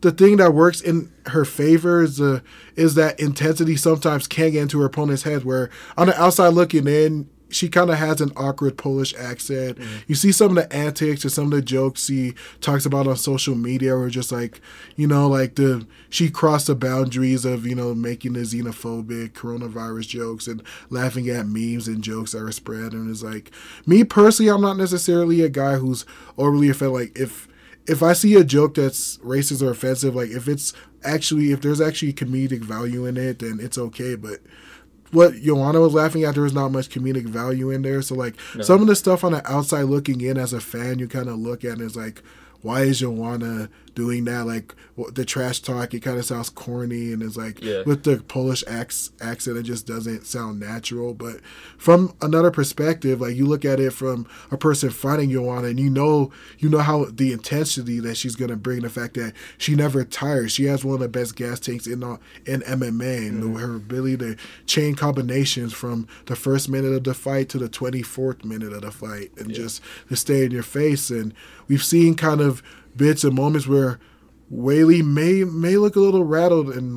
the thing that works in her favor is that intensity sometimes can get into her opponent's head. Where on the outside looking in, she kind of has an awkward Polish accent. Mm-hmm. You see some of the antics or some of the jokes she talks about on social media, or just she crossed the boundaries of, making the xenophobic coronavirus jokes and laughing at memes and jokes that are spread. And it's like, me personally, I'm not necessarily a guy who's overly offended. Like, if I see a joke that's racist or offensive, like if there's actually comedic value in it, then it's okay. But what Joanna was laughing at, there was not much comedic value in there. So, some of the stuff on the outside looking in as a fan, you kind of look at and it's like, why is Joanna doing that? Like, the trash talk, it kind of sounds corny. And it's with the Polish accent, it just doesn't sound natural. But from another perspective, you look at it from a person fighting Joanna, and you know how the intensity that she's going to bring, the fact that she never tires. She has one of the best gas tanks in MMA. And her ability to chain combinations from the first minute of the fight to the 24th minute of the fight just to stay in your face. And we've seen kind of bits and moments where Weili may look a little rattled, and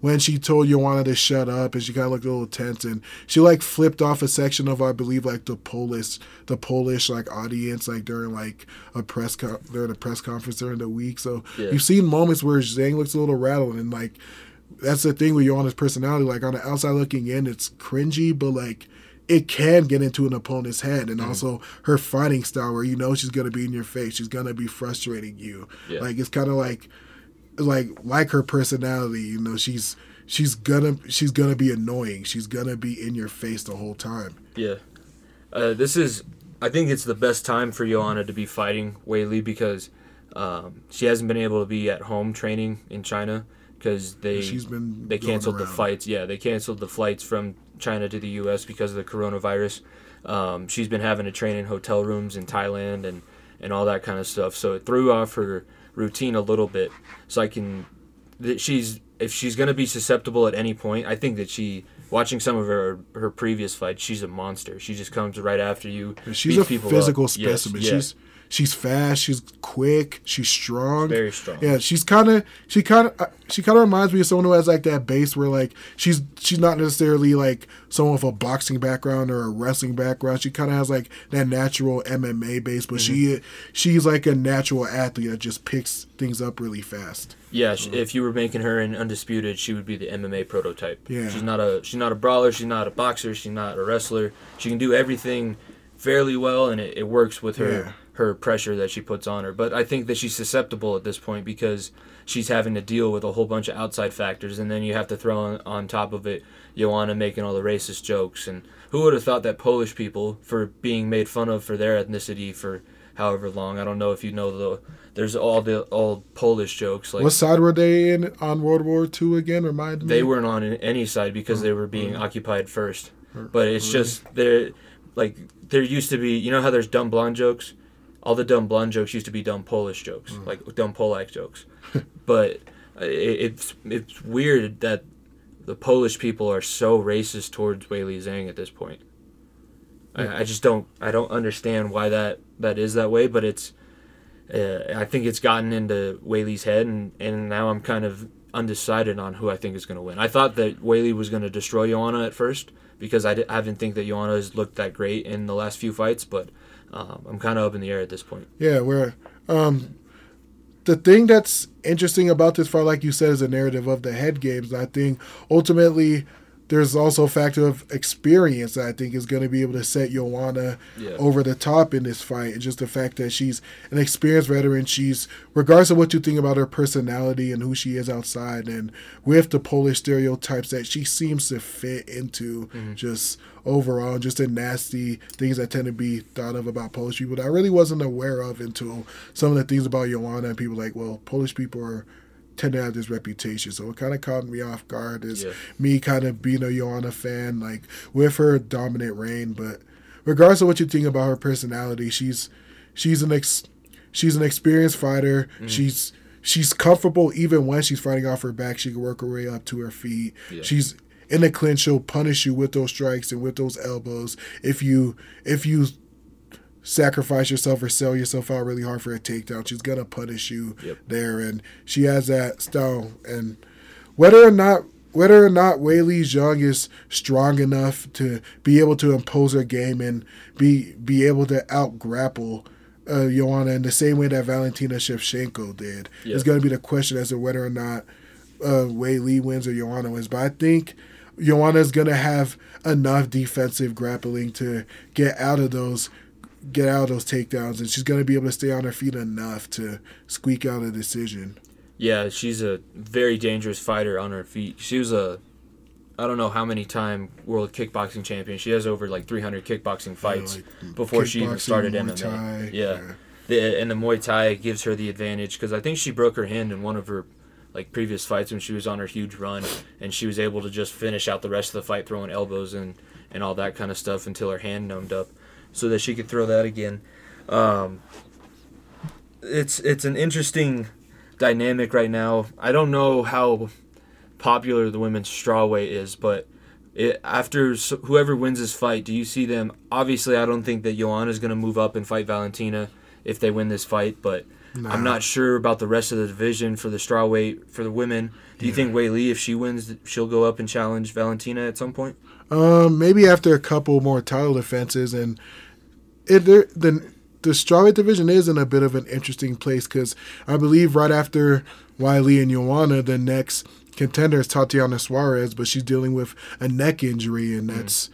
when she told Joanna to shut up, and she kind of looked a little tense, and she flipped off a section of, I believe, the Polish audience during during a press conference during the week. So you've seen moments where Zhang looks a little rattled, and that's the thing with Joanna's personality. On the outside looking in, it's cringy, but it can get into an opponent's head. And also her fighting style, where she's going to be in your face. She's going to be frustrating you. Yeah. It's kind of like her personality, she's going to be annoying. She's going to be in your face the whole time. Yeah. I think it's the best time for Joanna to be fighting Weili because she hasn't been able to be at home training in China because they canceled the fights. Yeah, they canceled the flights from China to the U.S. because of the coronavirus. She's been having to train in hotel rooms in Thailand and all that kind of stuff. So it threw off her routine a little bit. So if she's going to be susceptible at any point, I think that watching some of her previous fights, she's a monster. She just comes right after you. She's a physical specimen. Yes, yeah. She's fast. She's quick. She's strong. Very strong. Yeah, she kind of reminds me of someone who has like that base where like she's not necessarily like someone with a boxing background or a wrestling background. She kind of has like that natural MMA base, but she's like a natural athlete that just picks things up really fast. Yeah, if you were making her in Undisputed, she would be the MMA prototype. Yeah, she's not a brawler. She's not a boxer. She's not a wrestler. She can do everything fairly well, and it works with her. Yeah. Her pressure that she puts on her. But I think that she's susceptible at this point because she's having to deal with a whole bunch of outside factors, and then you have to throw on top of it Joanna making all the racist jokes. And who would have thought that Polish people, for being made fun of for their ethnicity for however long, I don't know if you know, there's all the old Polish jokes. Like, what side were they in on World War II again? Remind me. They weren't on any side because they were being occupied first. But it's just, there used to be, you know how there's dumb blonde jokes? All the dumb blonde jokes used to be dumb Polish jokes, like dumb Polak jokes. But it's weird that the Polish people are so racist towards Weili Zhang at this point. I just don't understand why that is that way, but it's I think it's gotten into Weili's head, and now I'm kind of undecided on who I think is going to win. I thought that Weili was going to destroy Joanna at first because I haven't think that Joanna has looked that great in the last few fights, but I'm kind of up in the air at this point. Yeah, where the thing that's interesting about this fight, like you said, is the narrative of the head games. I think ultimately there's also a factor of experience that I think is going to be able to set Joanna over the top in this fight. And just the fact that she's an experienced veteran, she's, regardless of what you think about her personality and who she is outside and with the Polish stereotypes that she seems to fit into, just overall, just the nasty things that tend to be thought of about Polish people that I really wasn't aware of until some of the things about Joanna and people like, well, Polish people tend to have this reputation, so it kind of caught me off guard as me kind of being a Joanna fan, like with her dominant reign. But regardless of what you think about her personality, she's an experienced fighter. She's comfortable even when she's fighting off her back. She can work her way up to her feet. She's in the clinch. She'll punish you with those strikes and with those elbows if you sacrifice yourself or sell yourself out really hard for a takedown. She's going to punish you there, and she has that style. And whether or not Weili Zhang is strong enough to be able to impose her game and be able to out-grapple Joanna in the same way that Valentina Shevchenko did is going to be the question as to whether or not Weili wins or Joanna wins. But I think Joanna's going to have enough defensive grappling to get out of those takedowns, and she's going to be able to stay on her feet enough to squeak out a decision. Yeah, she's a very dangerous fighter on her feet. She was I don't know how many time world kickboxing champion. She has over like 300 kickboxing fights before she even started MMA. Thai, and the Muay Thai gives her the advantage because I think she broke her hand in one of her like previous fights when she was on her huge run, and she was able to just finish out the rest of the fight throwing elbows and all that kind of stuff until her hand numbed up, so that she could throw that again. It's an interesting dynamic right now. I don't know how popular the women's strawweight is, but whoever wins this fight, do you see them? Obviously, I don't think that Joanna's going to move up and fight Valentina if they win this fight, but nah. I'm not sure about the rest of the division for the strawweight for the women. Do you think Weili, if she wins, she'll go up and challenge Valentina at some point? Maybe after a couple more title defenses, and the strawweight division is in a bit of an interesting place because I believe right after Weili and Joanna, the next contender is Tatiana Suarez, but she's dealing with a neck injury, and that's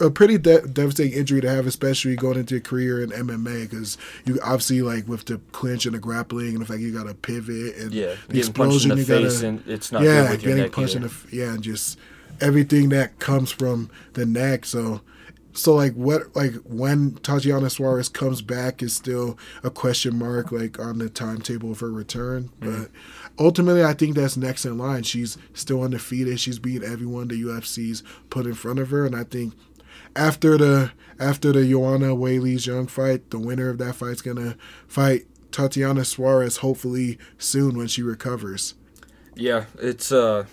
a pretty devastating injury to have, especially going into your career in MMA, because you obviously, like, with the clinch and the grappling and the fact you got to pivot and the explosion, you got to... It's not good with your neck punched either. And just everything that comes from the neck, so like when Tatiana Suarez comes back is still a question mark, like, on the timetable of her return. But ultimately, I think that's next in line. She's still undefeated. She's beat everyone the UFC's put in front of her, and I think after the Joanna Weili Zhang fight, the winner of that fight's gonna fight Tatiana Suarez hopefully soon when she recovers. Yeah, it's that'll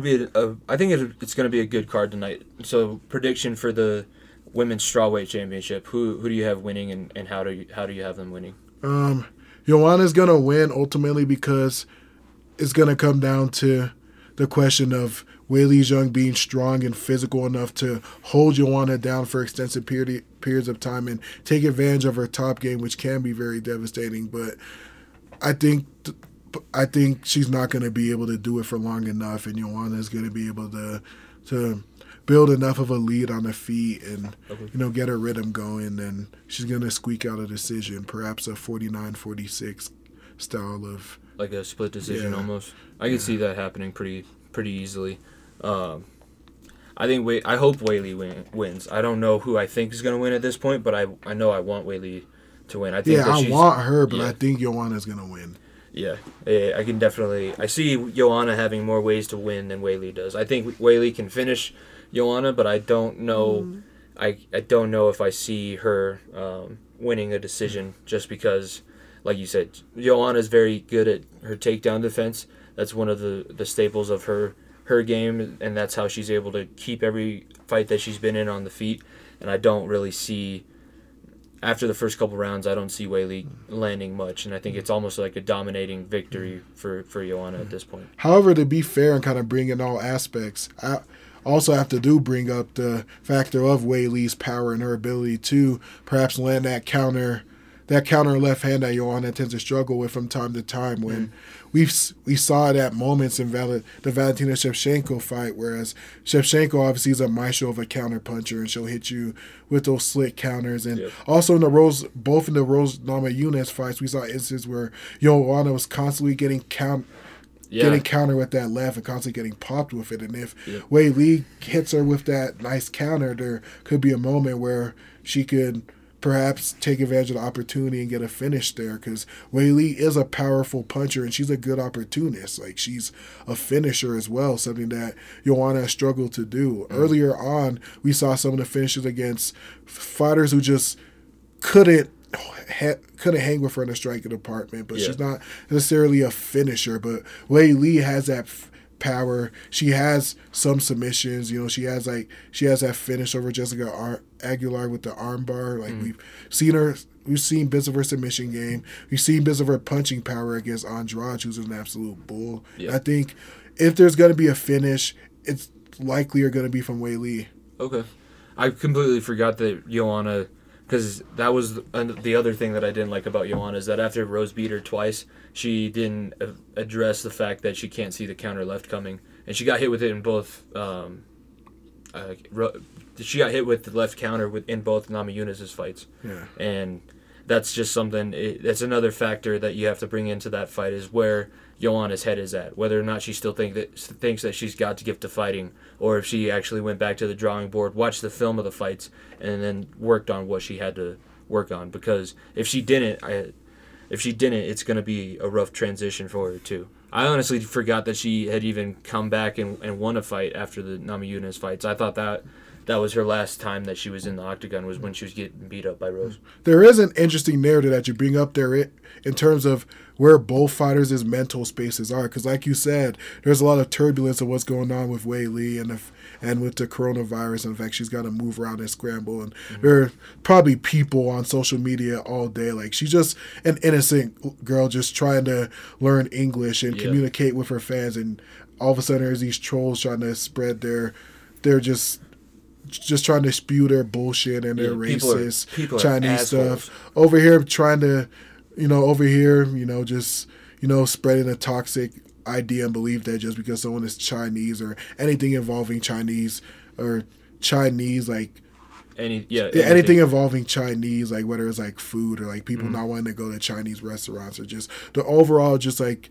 be I think it's gonna be a good card tonight. So prediction for the Women's Strawweight Championship. Who do you have winning, and how do you have them winning? Joanna's gonna win ultimately because it's gonna come down to the question of Weili Zhang being strong and physical enough to hold Joanna down for extensive periods of time and take advantage of her top game, which can be very devastating. But I think she's not gonna be able to do it for long enough, and Joanna is gonna be able to build enough of a lead on the feet and, get her rhythm going, and she's going to squeak out a decision, perhaps a 49-46 style of... Like a split decision almost. I could see that happening pretty easily. I hope Weili wins. I don't know who I think is going to win at this point, but I know I want Weili to win. I think Joanna's going to win. Yeah, I can definitely... I see Joanna having more ways to win than Weili does. I think Weili can finish Joanna, but I don't know. I don't know if I see her winning a decision, just because, like you said, Joanna's very good at her takedown defense. That's one of the staples of her game, and that's how she's able to keep every fight that she's been in on the feet. And I don't really see, after the first couple rounds, I don't see Weili landing much, and I think it's almost like a dominating victory for Joanna at this point. However, to be fair and kind of bring in all aspects, I also have to bring up the factor of Weili's power and her ability to perhaps land that counter left hand that Joanna tends to struggle with from time to time. When we saw it at moments in the Valentina Shevchenko fight, whereas Shevchenko obviously is a maestro of a counter puncher, and she'll hit you with those slick counters. And also in the Rose Namajunas fights, we saw instances where Joanna was constantly getting counter with that left and constantly getting popped with it. And if Weili hits her with that nice counter, there could be a moment where she could perhaps take advantage of the opportunity and get a finish there, because Weili is a powerful puncher and she's a good opportunist. Like, she's a finisher as well, something that Joanna struggled to do. Earlier on, we saw some of the finishes against fighters who just couldn't hang with her in the striking department, but she's not necessarily a finisher. But Weili has that power. She has some submissions. She has that finish over Jessica Aguilar with the armbar. Like, we've seen bits of her submission game. We've seen bits of her punching power against Andrade, who's an absolute bull. Yeah. I think if there's going to be a finish, it's likely going to be from Weili. Okay, I completely forgot that Joanna. Because that was the other thing that I didn't like about Joanna, is that after Rose beat her twice, she didn't address the fact that she can't see the counter left coming. And she got hit with it in both... she got hit with the left counter in both Namajunas' fights. Yeah. And that's just something... That's another factor that you have to bring into that fight, is where Joanna's head is at. Whether or not she still thinks that she's got to give to fighting, or if she actually went back to the drawing board, watched the film of the fights, and then worked on what she had to work on. Because if she didn't, it's going to be a rough transition for her too. I honestly forgot that she had even come back and won a fight after the Namajunas fights. I thought that was her last time that she was in the octagon, was when she was getting beat up by Rose. There is an interesting narrative that you bring up there in terms of where both fighters' mental spaces are. Because like you said, there's a lot of turbulence of what's going on with Weili and with the coronavirus. In fact, she's got to move around and scramble. And there are probably people on social media all day. Like, she's just an innocent girl just trying to learn English and communicate with her fans. And all of a sudden there's these trolls trying to spread their just trying to spew their bullshit and their racist Chinese stuff over here, spreading a toxic idea and belief that just because someone is Chinese or anything involving anything involving Chinese, like whether it's like food or like people not wanting to go to Chinese restaurants, or just the overall, just like,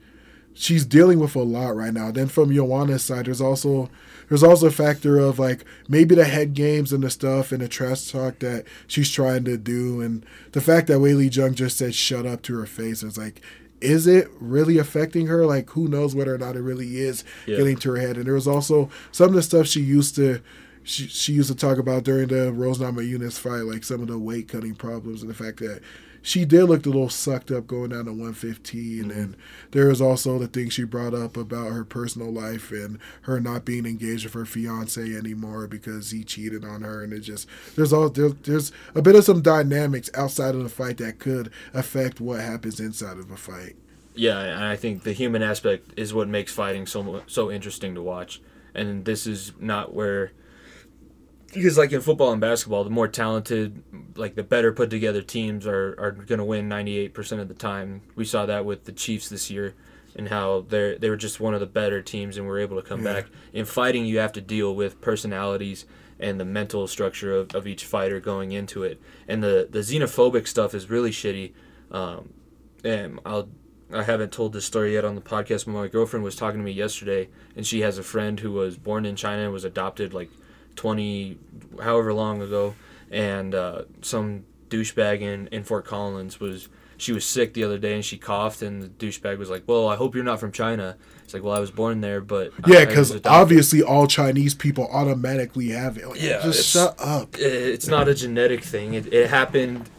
she's dealing with a lot right now. Then from Joanna's side, there's also a factor of like maybe the head games and the stuff and the trash talk that she's trying to do, and the fact that Weili Zhang just said shut up to her face. It's like, is it really affecting her? Like, who knows whether or not it really is getting to her head. And there was also some of the stuff she used to talk about during the Rose Namajunas fight, like some of the weight cutting problems and the fact that she did look a little sucked up going down to 115. Mm-hmm. And there is also the thing she brought up about her personal life and her not being engaged with her fiance anymore because he cheated on her. And it just, there's a bit of some dynamics outside of the fight that could affect what happens inside of a fight. Yeah, and I think the human aspect is what makes fighting so interesting to watch. And this is not where, because like in football and basketball, the more talented, like the better put together teams are going to win 98% of the time. We saw that with the Chiefs this year and how they were just one of the better teams and were able to come back. In fighting, you have to deal with personalities and the mental structure of each fighter going into it. And the xenophobic stuff is really shitty. And I haven't told this story yet on the podcast, but my girlfriend was talking to me yesterday, and she has a friend who was born in China and was adopted like 20, however long ago, and some douchebag in Fort Collins she was sick the other day, and she coughed, and the douchebag was like, well, I hope you're not from China. It's like, well, I was born there, but... Yeah, because obviously all Chinese people automatically have it. Like, yeah, just shut up. It's not a genetic thing. It happened...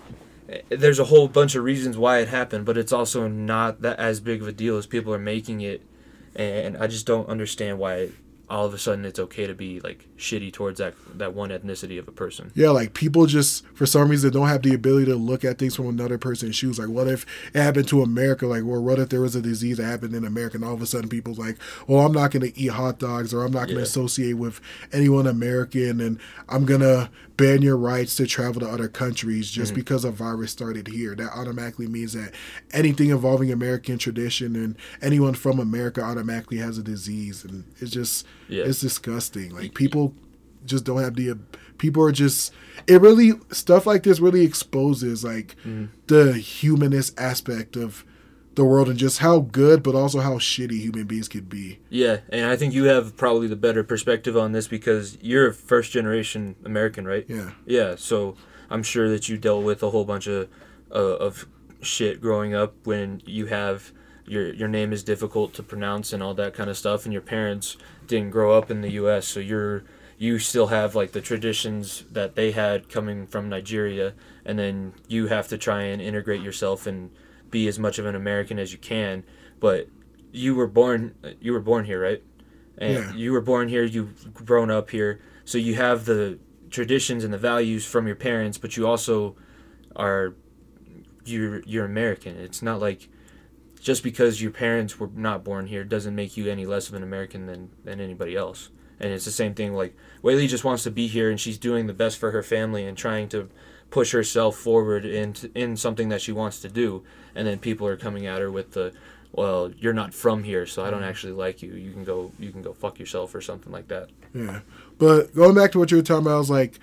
There's a whole bunch of reasons why it happened, but it's also not that as big of a deal as people are making it. And I just don't understand why all of a sudden it's okay to be like shitty towards that one ethnicity of a person. Yeah, like people just for some reason don't have the ability to look at things from another person's shoes. Like, what if it happened to America? Like, well, what if there was a disease that happened in America, and all of a sudden people's like, well, I'm not going to eat hot dogs, or I'm not going to associate with anyone American, and I'm going to ban your rights to travel to other countries just because a virus started here. That automatically means that anything involving American tradition and anyone from America automatically has a disease, and it's just it's disgusting. Like, people just don't have the people are just it really stuff like this really exposes like the humanist aspect of the world and just how good but also how shitty human beings could be. Yeah, and I think you have probably the better perspective on this because you're a first-generation American, right? Yeah. Yeah, so I'm sure that you dealt with a whole bunch of shit growing up when you have your name is difficult to pronounce and all that kind of stuff, and your parents didn't grow up in the U.S., so you still have like the traditions that they had coming from Nigeria, and then you have to try and integrate yourself and be as much of an American as you can. But you were born here, right? And you were born here, you've grown up here, so you have the traditions and the values from your parents, but you also are you're American. It's not like just because your parents were not born here doesn't make you any less of an American than anybody else. And it's the same thing, like Weili just wants to be here and she's doing the best for her family and trying to push herself forward in something that she wants to do, and then people are coming at her with the, well, you're not from here, so I don't actually like you. You can go fuck yourself or something like that. Yeah, but going back to what you were talking about, I was like,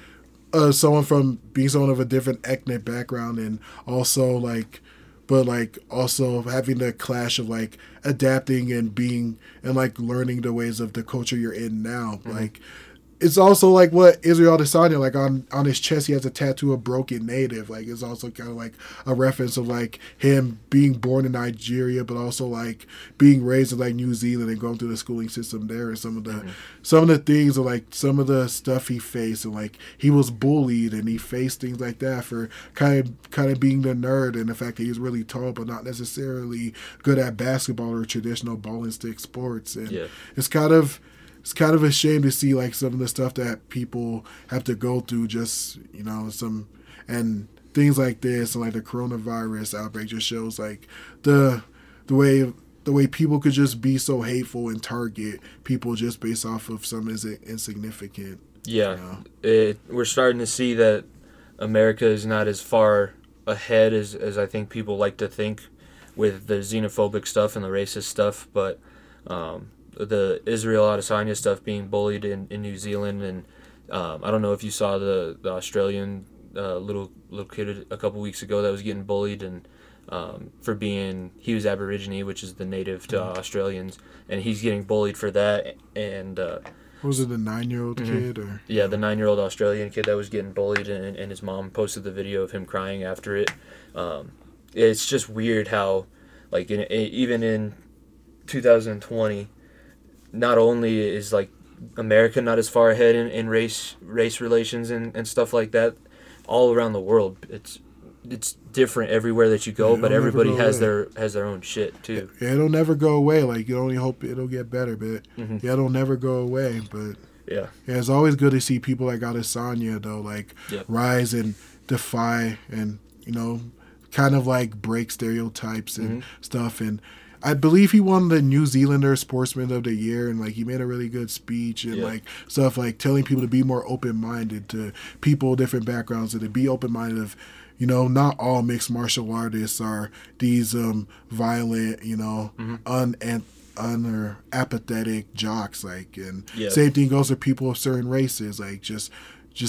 someone from being someone of a different ethnic background, and also like, but like also having the clash of like adapting and being and like learning the ways of the culture you're in now, like. It's also like what Israel Adesanya, like on his chest, he has a tattoo of broken native. Like, it's also kind of like a reference of like him being born in Nigeria, but also like being raised in like New Zealand and going through the schooling system there, and some of the things are like some of the stuff he faced, and like he was bullied and he faced things like that for kind of being the nerd, and the fact that he was really tall but not necessarily good at basketball or traditional ball and stick sports, and it's kind of a shame to see like some of the stuff that people have to go through, just, you know, some and things like this, and like the coronavirus outbreak just shows like the way people could just be so hateful and target people just based off of some insignificant. Yeah, you know? We're starting to see that America is not as far ahead as I think people like to think with the xenophobic stuff and the racist stuff, but. The Israel Adesanya stuff, being bullied in New Zealand, and I don't know if you saw the Australian little kid a couple weeks ago that was getting bullied, and he was Aborigine, which is the native to Australians, and he's getting bullied for that. And was it the 9-year-old kid? Or? Yeah, the 9-year-old Australian kid that was getting bullied, and his mom posted the video of him crying after it. It's just weird how, like, even in 2020. Not only is like America not as far ahead in race relations and stuff like that, all around the world, it's it's different everywhere that you go, but everybody has their own shit too. Yeah, it'll never go away. Like, you only hope it'll get better, but yeah, it'll never go away. But yeah, it's always good to see people like Adesanya though, like rise and defy, and you know, kind of like break stereotypes and stuff. And I believe he won the New Zealander Sportsman of the Year, and like he made a really good speech and like stuff, like telling people to be more open-minded to people, different backgrounds, and to be open-minded of, you know, not all mixed martial artists are these violent, you know, or apathetic jocks. Like, and same thing goes for people of certain races. Like, just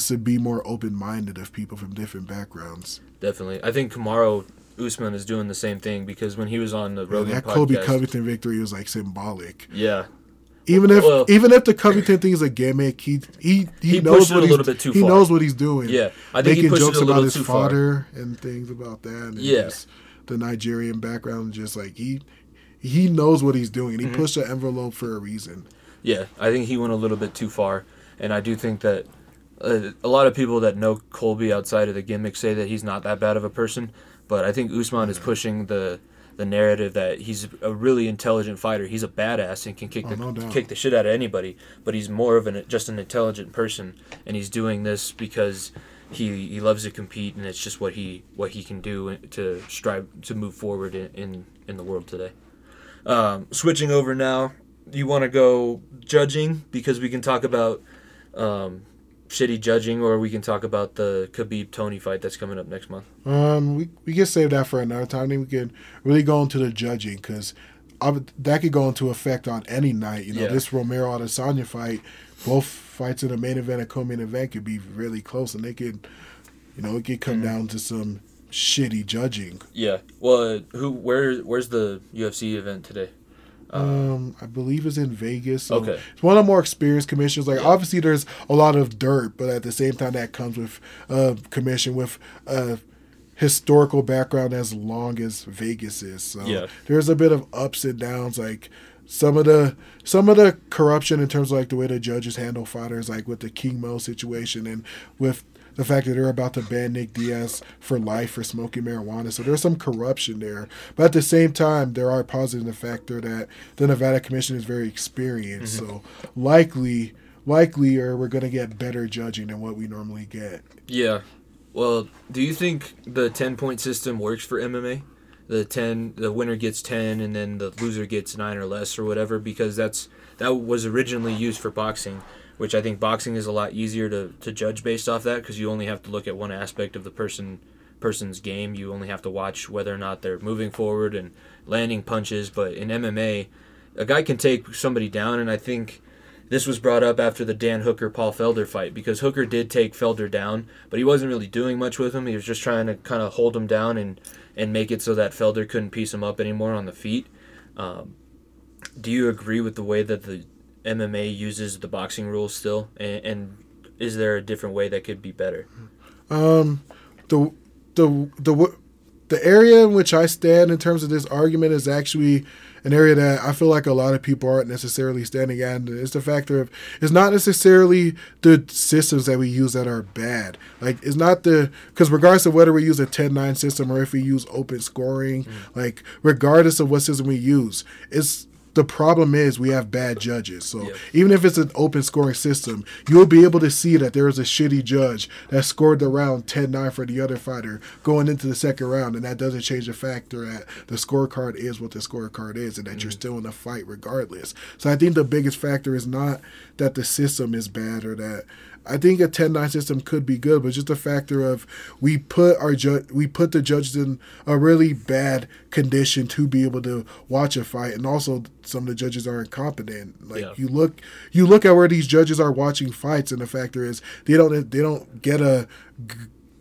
to be more open-minded of people from different backgrounds. Definitely. I think Kamaru Usman is doing the same thing, because when he was on the Rogan podcast, that Kobe Covington victory was like symbolic. Yeah. Even if the Covington thing is a gimmick, he knows what he's doing. Yeah, I think he pushed jokes it a little about too his father far. And things about that. And just the Nigerian background, just like he knows what he's doing. He pushed the envelope for a reason. Yeah, I think he went a little bit too far, and I do think that a lot of people that know Colby outside of the gimmick say that he's not that bad of a person, but I think Usman is pushing the narrative that he's a really intelligent fighter. He's a badass and can kick the shit out of anybody, but he's more of just an intelligent person, and he's doing this because he loves to compete, and it's just what he can do to strive to move forward in the world today. Switching over now, you want to go judging, because we can talk about shitty judging, or we can talk about the Khabib-Tony fight that's coming up next month. We can save that for another time. I think we can really go into the judging, because that could go into effect on any night. You know, this Romero-Adesanya fight, both fights in the main event and co-main event could be really close, and they could, you know, it could come down to some shitty judging. Yeah. Well, where's the UFC event today? I believe it's in Vegas. So okay. It's one of the more experienced commissions. Like, obviously, there's a lot of dirt, but at the same time, that comes with a commission with a historical background as long as Vegas is. So there's a bit of ups and downs. Like, some of the corruption in terms of like the way the judges handle fighters, like with the King Mo situation and with the fact that they're about to ban Nick Diaz for life for smoking marijuana. So there's some corruption there. But at the same time, there are positives in the factor that the Nevada Commission is very experienced. So likelier we're going to get better judging than what we normally get. Yeah. Well, do you think the 10-point system works for MMA? The winner gets 10, and then the loser gets 9 or less or whatever, because that was originally used for boxing, which I think boxing is a lot easier to judge based off that, because you only have to look at one aspect of the person's game. You only have to watch whether or not they're moving forward and landing punches. But in MMA, a guy can take somebody down, and I think this was brought up after the Dan Hooker-Paul Felder fight, because Hooker did take Felder down, but he wasn't really doing much with him. He was just trying to kind of hold him down and make it so that Felder couldn't piece him up anymore on the feet. Do you agree with the way that the MMA uses the boxing rules still, and is there a different way that could be better? The area in which I stand in terms of this argument is actually an area that I feel like a lot of people aren't necessarily standing at. It's the factor of, it's not necessarily the systems that we use that are bad. Like, it's not because regardless of whether we use a 10-9 system or if we use open scoring, like, regardless of what system we use, the problem is we have bad judges. So even if it's an open scoring system, you'll be able to see that there is a shitty judge that scored the round 10-9 for the other fighter going into the second round, and that doesn't change the factor that the scorecard is what the scorecard is, and that you're still in the fight regardless. So I think the biggest factor is not that the system is bad, or that I think a 10-9 system could be good, but just a factor of we put the judges in a really bad condition to be able to watch a fight, and also some of the judges are incompetent. Like you look at where these judges are watching fights, and the factor is they don't get a.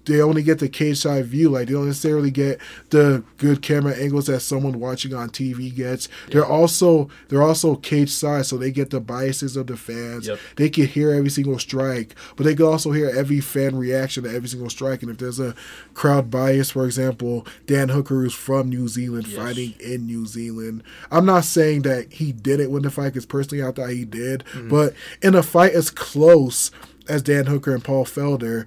They only get the cage side view. Like, they don't necessarily get the good camera angles that someone watching on TV gets. They're also cage side, so they get the biases of the fans. They can hear every single strike, but they can also hear every fan reaction to every single strike. And if there's a crowd bias, for example, Dan Hooker is from New Zealand, fighting in New Zealand. I'm not saying that he didn't win the fight, because personally I thought he did, but in a fight as close as Dan Hooker and Paul Felder,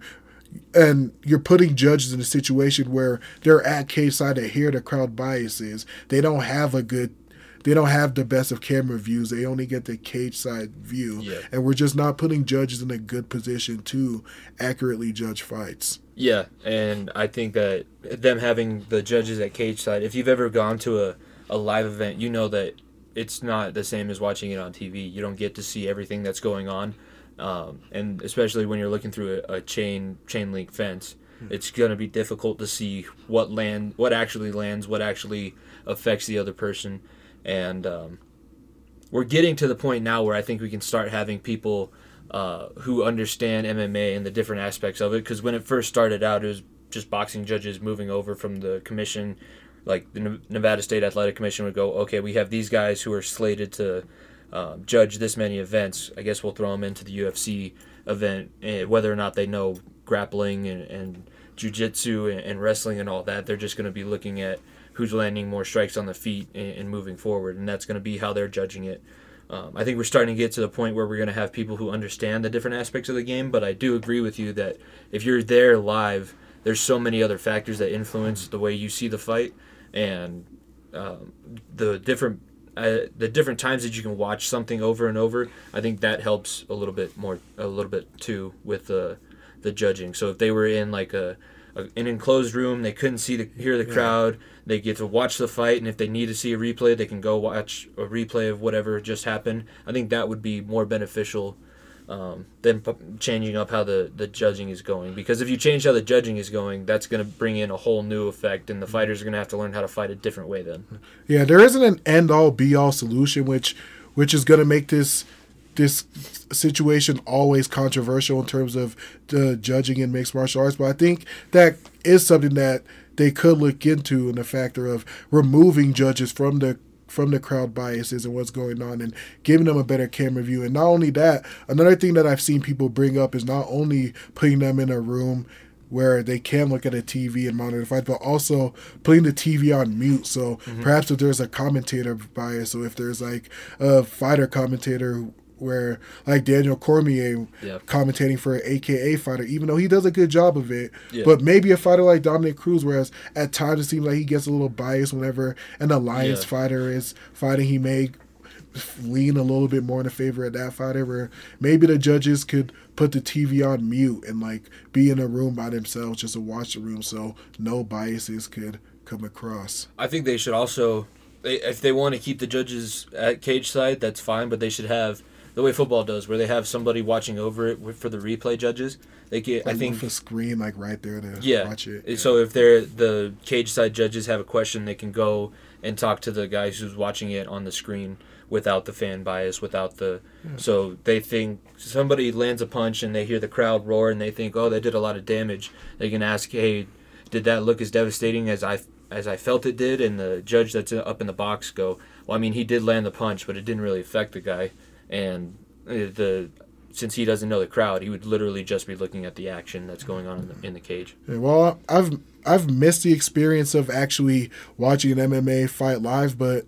And you're putting judges in a situation where they're at K-side to hear the crowd bias is. They don't have the best of camera views. They only get the cage side view. Yeah. And we're just not putting judges in a good position to accurately judge fights. Yeah, and I think that them having the judges at cage side, if you've ever gone to a live event, you know that it's not the same as watching it on TV. You don't get to see everything that's going on. And especially when you're looking through a chain link fence, it's going to be difficult to see what actually lands, what actually affects the other person. And we're getting to the point now where I think we can start having people who understand MMA and the different aspects of it. Because when it first started out, it was just boxing judges moving over from the commission. Like the Nevada State Athletic Commission would go, okay, we have these guys who are slated to judge this many events. I guess we'll throw them into the UFC event, whether or not they know grappling and jiu-jitsu and wrestling and all that. They're just going to be looking at who's landing more strikes on the feet and moving forward, and that's going to be how they're judging it. I think we're starting to get to the point where we're going to have people who understand the different aspects of the game, but I do agree with you that if you're there live, there's so many other factors that influence the way you see the fight, and the different times that you can watch something over and over. I think that helps a little bit too with the judging. So if they were in like an enclosed room, they couldn't hear the crowd. They get to watch the fight, and if they need to see a replay, they can go watch a replay of whatever just happened. I think that would be more beneficial than changing up how the judging is going. Because if you change how the judging is going, that's going to bring in a whole new effect, and the fighters are going to have to learn how to fight a different way then. Yeah, there isn't an end-all, be-all solution, which is going to make this situation always controversial in terms of the judging in mixed martial arts. But I think that is something that they could look into, in the factor of removing judges from the crowd biases and what's going on and giving them a better camera view. And not only that, another thing that I've seen people bring up is not only putting them in a room where they can look at a TV and monitor the fight, but also putting the TV on mute. So perhaps if there's a commentator bias, or if there's like a fighter commentator where like Daniel Cormier commentating for an AKA fighter, even though he does a good job of it, but maybe a fighter like Dominic Cruz, whereas at times it seems like he gets a little biased whenever an alliance fighter is fighting, he may lean a little bit more in the favor of that fighter, where maybe the judges could put the TV on mute and like be in a room by themselves just to watch the room, so no biases could come across. I think they should also, if they want to keep the judges at cage side, that's fine, but they should have the way football does, where they have somebody watching over it for the replay judges. They get, I think, off a screen like right there to watch it. Yeah. So if the cage side judges have a question, they can go and talk to the guys who's watching it on the screen without the fan bias, without the. Yeah. So they think somebody lands a punch and they hear the crowd roar and they think, oh, they did a lot of damage. They can ask, hey, did that look as devastating as I felt it did? And the judge that's up in the box go, well, I mean, he did land the punch, but it didn't really affect the guy. And since he doesn't know the crowd, he would literally just be looking at the action that's going on in the cage. Well, I've missed the experience of actually watching an MMA fight live, but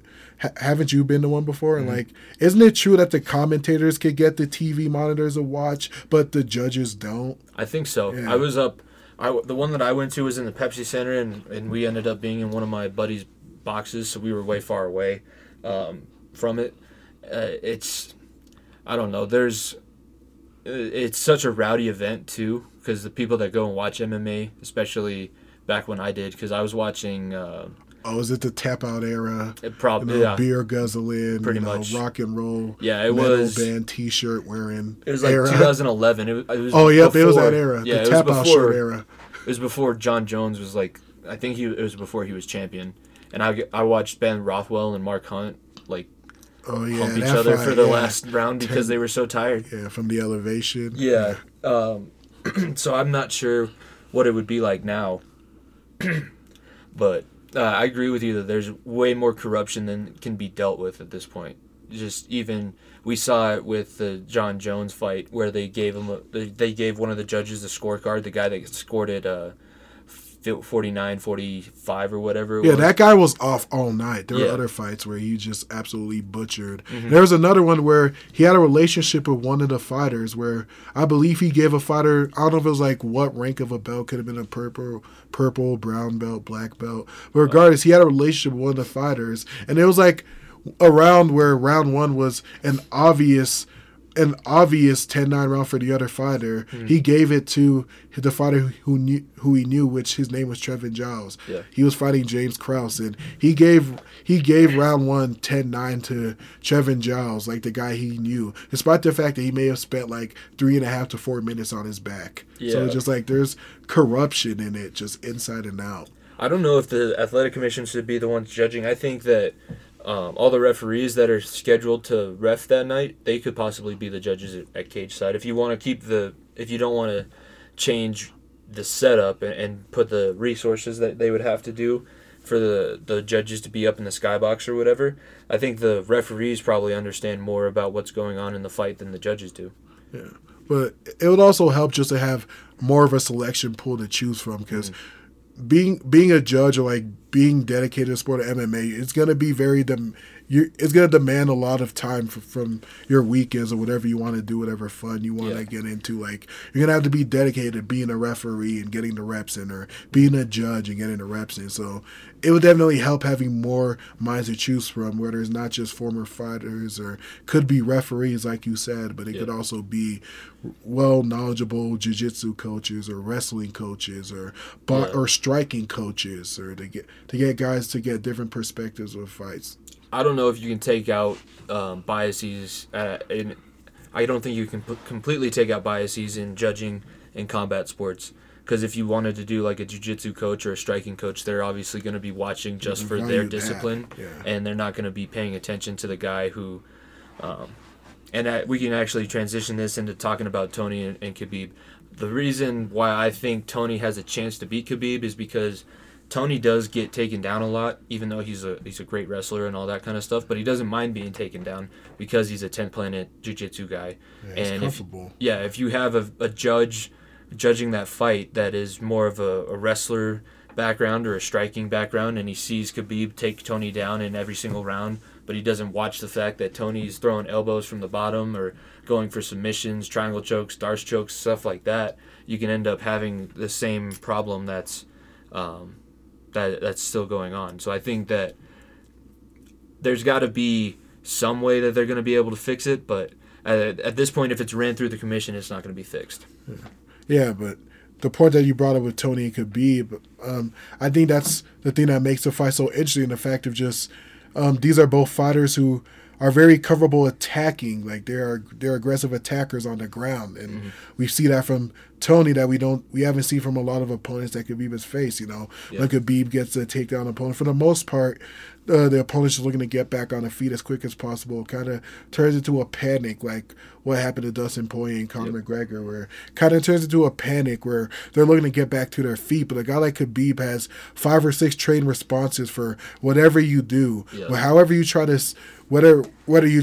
haven't you been to one before? And like, isn't it true that the commentators could get the TV monitors to watch, but the judges don't? I think so. Yeah. I was up. The one that I went to was in the Pepsi Center, and we ended up being in one of my buddy's boxes, so we were way far away from it. I don't know. It's such a rowdy event too, because the people that go and watch MMA, especially back when I did, because I was watching. Is it the tap out era? It probably beer guzzling, pretty much rock and roll. Yeah, it was band T-shirt wearing. It was like era. 2011. It was. Oh yeah, it was that era. Yeah, the tap out shirt era. It was before John Jones was like. I think it was before he was champion, and I watched Ben Rothwell and Mark Hunt like. Oh, yeah, hump each other for the last round because they were so tired. Yeah, from the elevation. Yeah. So I'm not sure what it would be like now. But I agree with you that there's way more corruption than can be dealt with at this point. Just even we saw it with the John Jones fight where they gave one of the judges the scorecard, the guy that scored it 49, 45 or whatever it was. That guy was off all night. There were other fights where he just absolutely butchered. Mm-hmm. There was another one where he had a relationship with one of the fighters where I believe he gave a fighter, I don't know if it was like what rank of a belt, could have been a purple, brown belt, black belt. But regardless, he had a relationship with one of the fighters. And it was like a round where round one was an obvious 10-9 round for the other fighter. Mm-hmm. He gave it to the fighter who he knew, which his name was Trevin Giles. Yeah. He was fighting James Krause, and he gave round one 10-9 to Trevin Giles, like the guy he knew, despite the fact that he may have spent like 3.5 to 4 minutes on his back. Yeah. So it's just like there's corruption in it, just inside and out. I don't know if the athletic commission should be the ones judging. I think that all the referees that are scheduled to ref that night, they could possibly be the judges at cage side. If you want to if you don't want to change the setup and put the resources that they would have to do for the judges to be up in the skybox or whatever, I think the referees probably understand more about what's going on in the fight than the judges do. Yeah, but it would also help just to have more of a selection pool to choose from, because being a judge, or like being dedicated to the sport of MMA, it's gonna be it's gonna demand a lot of time from your weekends or whatever you want to do, whatever fun you want to get into. Like, you're gonna have to be dedicated to being a referee and getting the reps in, or being a judge and getting the reps in. So it would definitely help having more minds to choose from, where there's not just former fighters or could be referees, like you said, but it could also be well knowledgeable jiu-jitsu coaches or wrestling coaches or striking coaches, or to get guys to get different perspectives of fights. I don't know if you can take out biases. I don't think you can completely take out biases in judging in combat sports. Because if you wanted to do like a jiu-jitsu coach or a striking coach, they're obviously going to be watching just for their discipline, and they're not going to be paying attention to the guy who. We can actually transition this into talking about Tony and Khabib. The reason why I think Tony has a chance to beat Khabib is because Tony does get taken down a lot, even though he's a great wrestler and all that kind of stuff. But he doesn't mind being taken down because he's a 10th planet jiu-jitsu guy. Yeah, and comfortable. If you have a judge judging that fight that is more of a wrestler background or a striking background, and he sees Khabib take Tony down in every single round, but he doesn't watch the fact that Tony's throwing elbows from the bottom or going for submissions, triangle chokes, darce chokes, stuff like that, you can end up having the same problem that's still going on. So I think that there's got to be some way that they're going to be able to fix it, but at this point, if it's ran through the commission, it's not going to be fixed. Yeah. Yeah, but the point that you brought up with Tony and Khabib, I think that's the thing that makes the fight so interesting, the fact of just these are both fighters who are very comfortable attacking. Like, they're aggressive attackers on the ground. And we see that from Tony that we haven't seen from a lot of opponents that Khabib has faced, you know. Yeah. When Khabib gets a takedown opponent, for the most part, the opponent's just looking to get back on the feet as quick as possible. Kind of turns into a panic, like what happened to Dustin Poirier and Conor McGregor, where kind of turns into a panic where they're looking to get back to their feet. But a guy like Khabib has 5 or 6 trained responses for whatever you do, however you try to, whether you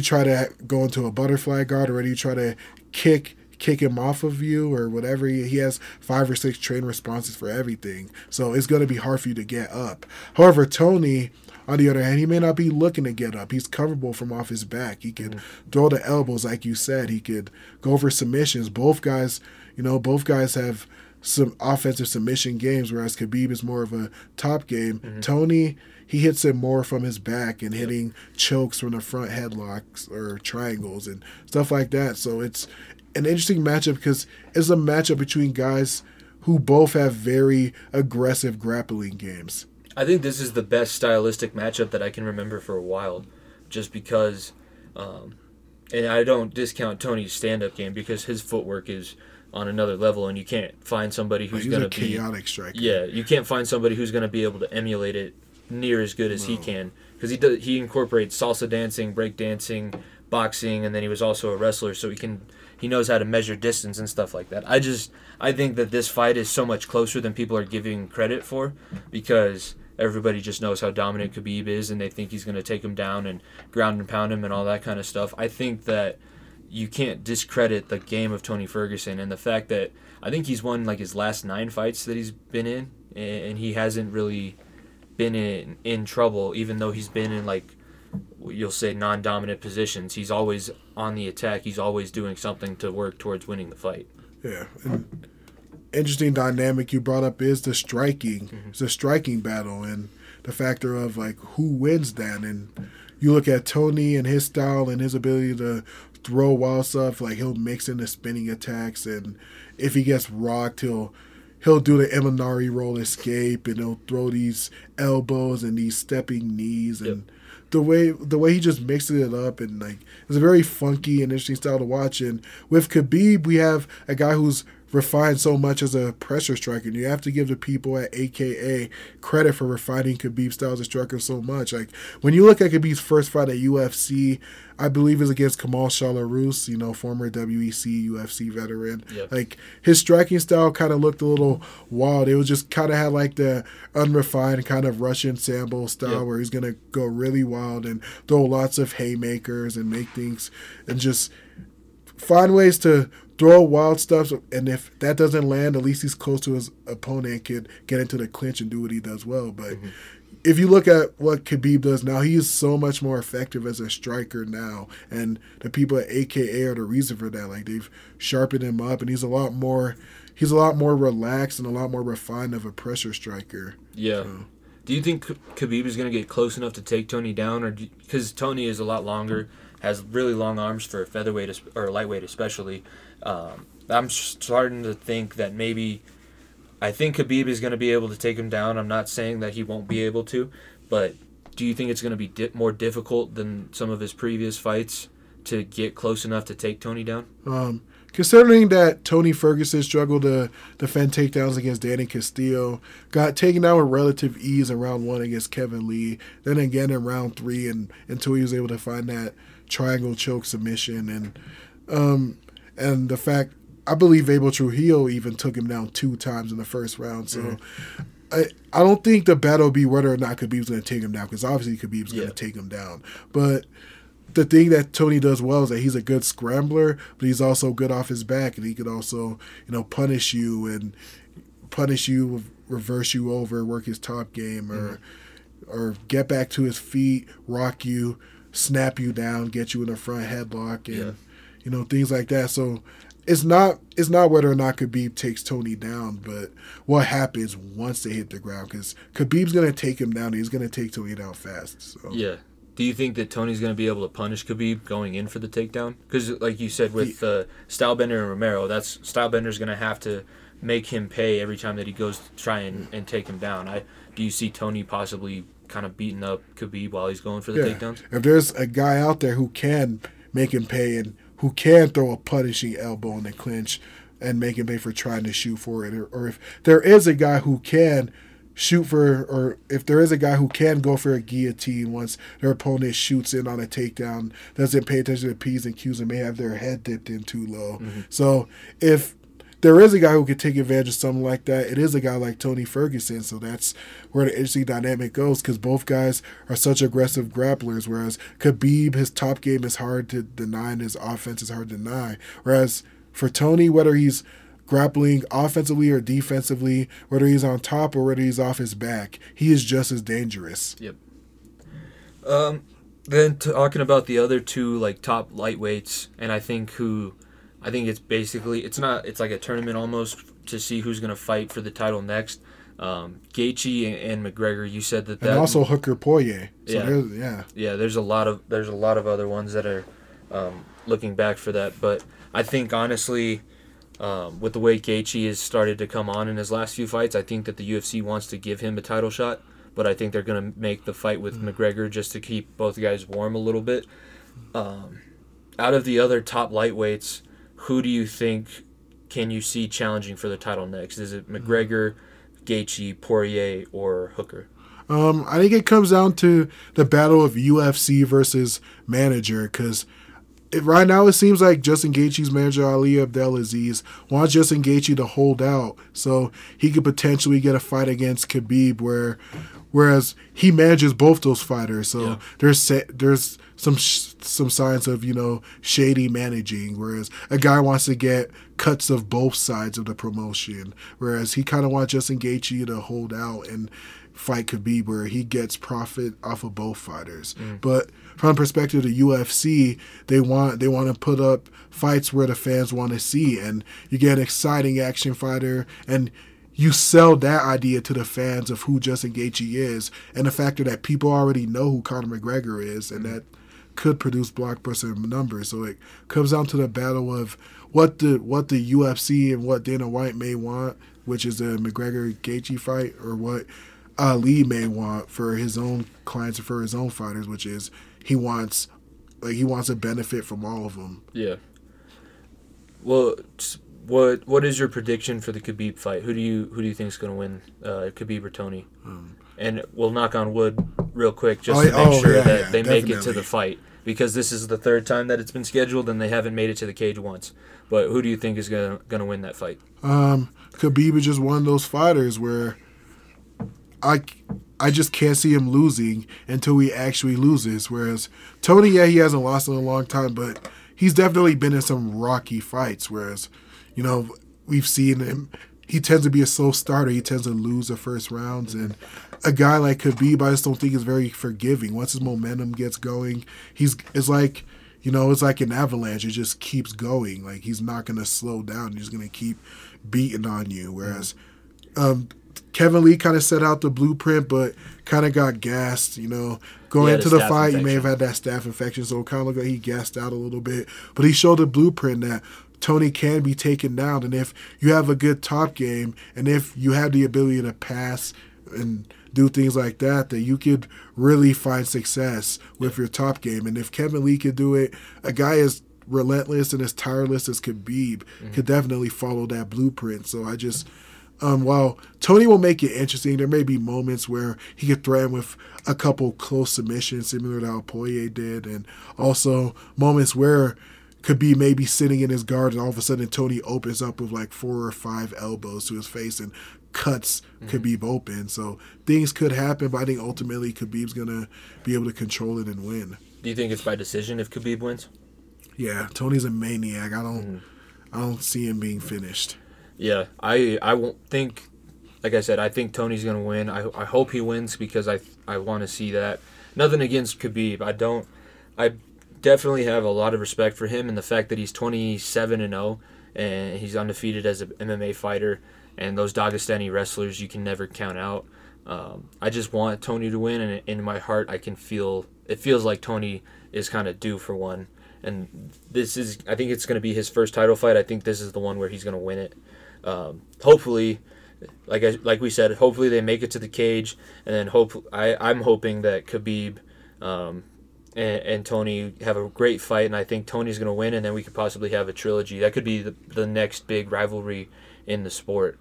try to go into a butterfly guard, or whether you try to kick him off of you or whatever. He has 5 or 6 trained responses for everything. So it's going to be hard for you to get up. However, Tony, on the other hand, he may not be looking to get up. He's comfortable from off his back. He could throw the elbows, like you said. He could go for submissions. Both guys have some offensive submission games, whereas Khabib is more of a top game. Mm-hmm. Tony, he hits it more from his back and hitting chokes from the front, headlocks or triangles and stuff like that. So it's an interesting matchup because it's a matchup between guys who both have very aggressive grappling games. I think this is the best stylistic matchup that I can remember for a while, just because, and I don't discount Tony's stand-up game because his footwork is on another level, and you can't find somebody who's going to be chaotic striker. Yeah, you can't find somebody who's going to be able to emulate it near as good as he can, because he incorporates salsa dancing, break dancing, boxing, and then he was also a wrestler, so he knows how to measure distance and stuff like that. I think that this fight is so much closer than people are giving credit for, because everybody just knows how dominant Khabib is, and they think he's going to take him down and ground and pound him and all that kind of stuff. I think that you can't discredit the game of Tony Ferguson and the fact that I think he's won like his last 9 fights that he's been in, and he hasn't really been in trouble, even though he's been in, like, you'll say non-dominant positions. He's always on the attack. He's always doing something to work towards winning the fight. Yeah. And interesting dynamic you brought up is the striking. Mm-hmm. It's a striking battle and the factor of, like, who wins that. And you look at Tony and his style and his ability to throw wild stuff. Like, he'll mix in the spinning attacks, and if he gets rocked, he'll do the Eminari roll escape, and he'll throw these elbows and these stepping knees, and the way he just mixes it up, and, like, it's a very funky and interesting style to watch. And with Khabib, we have a guy who's refined so much as a pressure striker. And you have to give the people at AKA credit for refining Khabib's styles of striker so much. Like, when you look at Khabib's first fight at UFC, I believe it was against Kamaru Usman, you know, former WEC UFC veteran. Yep. Like, his striking style kind of looked a little wild. It was just kind of had, like, the unrefined kind of Russian sambo style, where he's going to go really wild and throw lots of haymakers and make things and just find ways to throw wild stuff, and if that doesn't land, at least he's close to his opponent and can get into the clinch and do what he does well. But if you look at what Khabib does now, he is so much more effective as a striker now, and the people at AKA are the reason for that. Like, they've sharpened him up, and he's a lot more relaxed and a lot more refined of a pressure striker. Yeah. So, do you think Khabib is going to get close enough to take Tony down, or because Tony is a lot longer, has really long arms for a featherweight or lightweight especially? I'm starting to think that maybe I think Khabib is going to be able to take him down. I'm not saying that he won't be able to, but do you think it's going to be more difficult than some of his previous fights to get close enough to take Tony down? Considering that Tony Ferguson struggled to defend takedowns against Danny Castillo, got taken down with relative ease in round 1 against Kevin Lee, then again in round 3 and until he was able to find that triangle choke submission, and the fact, I believe Abel Trujillo even took him down 2 times in the first round. So I don't think the battle will be whether or not Khabib's going to take him down, because obviously Khabib's going to take him down. But the thing that Tony does well is that he's a good scrambler, but he's also good off his back, and he could also, you know, punish you, reverse you over, work his top game, or get back to his feet, rock you, snap you down, get you in a front headlock, and you know, things like that. So it's not whether or not Khabib takes Tony down, but what happens once they hit the ground, because Khabib's going to take him down, and he's going to take Tony down fast. So. Yeah. Do you think that Tony's going to be able to punish Khabib going in for the takedown? Because, like you said, with Stylebender and Romero, that's Stylebender's going to have to make him pay every time that he goes to try and take him down. Do you see Tony possibly kind of beating up Khabib while he's going for the takedowns? If there's a guy out there who can make him pay and who can throw a punishing elbow in the clinch and make him pay for trying to shoot for it, or if there is a guy who can shoot for, or if there is a guy who can go for a guillotine once their opponent shoots in on a takedown, doesn't pay attention to P's and Q's and may have their head dipped in too low. So if there is a guy who can take advantage of something like that, it is a guy like Tony Ferguson. So that's where the interesting dynamic goes, because both guys are such aggressive grapplers, whereas Khabib, his top game is hard to deny and his offense is hard to deny. Whereas for Tony, whether he's grappling offensively or defensively, whether he's on top or whether he's off his back, he is just as dangerous. Yep. Then talking about the other two, like, top lightweights, and I think it's basically, it's like a tournament almost to see who's going to fight for the title next. Gaethje and McGregor, you said that. And also Hooker Poirier. So yeah. There's a lot of other ones that are looking back for that. But I think, honestly, with the way Gaethje has started to come on in his last few fights, I think that the UFC wants to give him a title shot. But I think they're going to make the fight with McGregor just to keep both guys warm a little bit. Out of the other top lightweights, who do you think can you see challenging for the title next? Is it McGregor, Gaethje, Poirier, or Hooker? I think it comes down to the battle of UFC versus manager, because right now it seems like Justin Gaethje's manager, Ali Abdelaziz, wants Justin Gaethje to hold out so he could potentially get a fight against Khabib, whereas he manages both those fighters. So yeah, there's some signs of, you know, shady managing, whereas a guy wants to get cuts of both sides of the promotion, whereas he kind of wants Justin Gaethje to hold out and fight Khabib where he gets profit off of both fighters. But from the perspective of the UFC, they want to put up fights where the fans want to see, and you get an exciting action fighter, and you sell that idea to the fans of who Justin Gaethje is, and the factor that people already know who Conor McGregor is, and that could produce blockbuster numbers. So it comes down to the battle of what the UFC and what Dana White may want, which is the McGregor-Gaethje fight, or what Ali may want for his own clients and for his own fighters, which is he wants a benefit from all of them. Yeah. Well, what is your prediction for the Khabib fight? Who do you think is going to win, Khabib or Tony? And we'll knock on wood real quick just to make sure they make it to the fight, because this is the third time that it's been scheduled and they haven't made it to the cage once. But who do you think is going to win that fight? Khabib is just one of those fighters where I just can't see him losing until he actually loses. Whereas Tony, he hasn't lost in a long time, but he's definitely been in some rocky fights. Whereas, you know, we've seen him, he tends to be a slow starter. He tends to lose the first rounds. And a guy like Khabib, I just don't think is very forgiving. Once his momentum gets going, it's like an avalanche. It just keeps going. Like, he's not going to slow down. He's going to keep beating on you. Whereas Kevin Lee kind of set out the blueprint, but kind of got gassed, you know. Going into the fight, he may have had that staph infection, so it kind of looked like he gassed out a little bit. But he showed the blueprint that Tony can be taken down, and if you have a good top game, and if you have the ability to pass and do things like that, that you could really find success with your top game. And if Kevin Lee could do it, a guy is relentless and as tireless as Khabib could definitely follow that blueprint. So I just... while Tony will make it interesting, there may be moments where he could threaten with a couple close submissions, similar to how Poirier did, and also moments where Khabib may be sitting in his guard, and all of a sudden Tony opens up with like 4 or 5 elbows to his face and cuts Khabib open. So things could happen, but I think ultimately Khabib's going to be able to control it and win. Do you think it's by decision if Khabib wins? Yeah, Tony's a maniac. I don't see him being finished. Yeah, I won't think, like I said, I think Tony's going to win. I hope he wins because I want to see that. Nothing against Khabib. I definitely have a lot of respect for him and the fact that he's 27-0 and he's undefeated as an MMA fighter, and those Dagestani wrestlers you can never count out. I just want Tony to win, and in my heart it feels like Tony is kind of due for one. And I think it's going to be his first title fight. I think this is the one where he's going to win it. Hopefully, like we said, hopefully they make it to the cage, and then I'm hoping that Khabib and Tony have a great fight, and I think Tony's going to win, and then we could possibly have a trilogy. That could be the next big rivalry in the sport.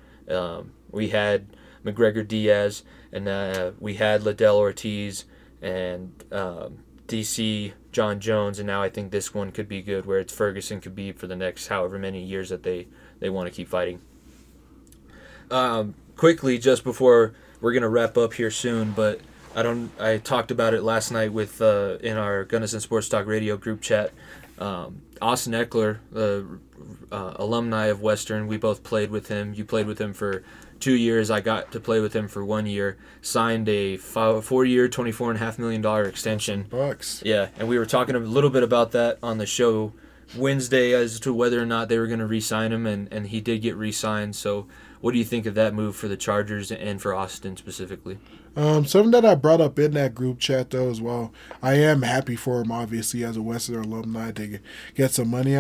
We had McGregor-Diaz, and we had Liddell-Ortiz, and DC John Jones, and now I think this one could be good, where it's Ferguson-Khabib for the next however many years that they want to keep fighting. Quickly, just before we're gonna wrap up here soon, but I talked about it last night with in our Gunnison Sports Talk Radio group chat. Austin Ekeler, the alumni of Western, we both played with him. You played with him for 2 years. I got to play with him for 1 year. Signed a 4-year, $24.5 million extension. Bucks. Yeah, and we were talking a little bit about that on the show Wednesday as to whether or not they were going to re-sign him, and he did get re-signed. So what do you think of that move for the Chargers and for Austin specifically? Something that I brought up in that group chat, though, as well, I am happy for him, obviously, as a Western alumni to get some money.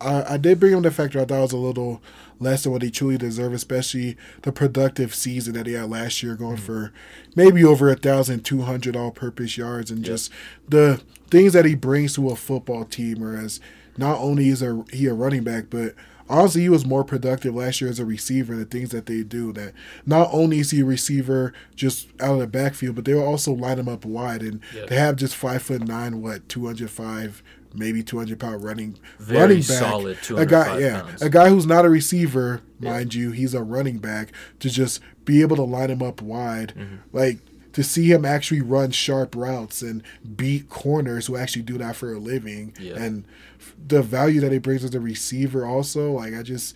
I did bring him the factor. I thought it was a little less than what he truly deserved, especially the productive season that he had last year, going for maybe over 1,200 all-purpose yards, and just the things that he brings to a football team, whereas not only is he a running back, but honestly, he was more productive last year as a receiver in the things that they do. That not only is he a receiver just out of the backfield, but they will also line him up wide. And they have just 5'9", 205 maybe 200-pound running back. Solid 200 pounds. A guy who's not a receiver, mind you, he's a running back, to just be able to line him up wide. Mm-hmm. Like, to see him actually run sharp routes and beat corners who actually do that for a living. Yeah. And the value that he brings as a receiver also, like, I just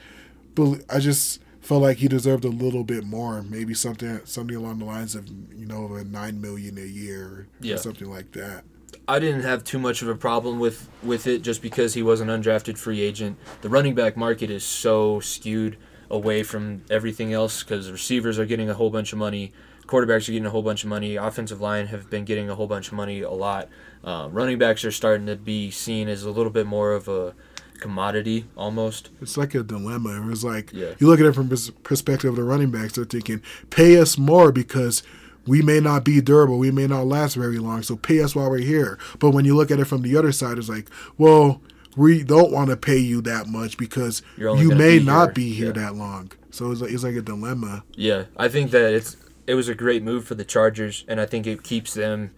felt like he deserved a little bit more, maybe something along the lines of, you know, a $9 million a year or something like that. I didn't have too much of a problem with it just because he was an undrafted free agent. The running back market is so skewed away from everything else because receivers are getting a whole bunch of money, quarterbacks are getting a whole bunch of money, offensive line have been getting a whole bunch of money a lot. Running backs are starting to be seen as a little bit more of a commodity almost. It's like a dilemma. It was like you look at it from the perspective of the running backs, they're thinking, pay us more because we may not be durable, we may not last very long, so pay us while we're here. But when you look at it from the other side, it's like, well, we don't want to pay you that much because you may not be here that long. So it's like a dilemma. Yeah, I think that it was a great move for the Chargers, and I think it keeps them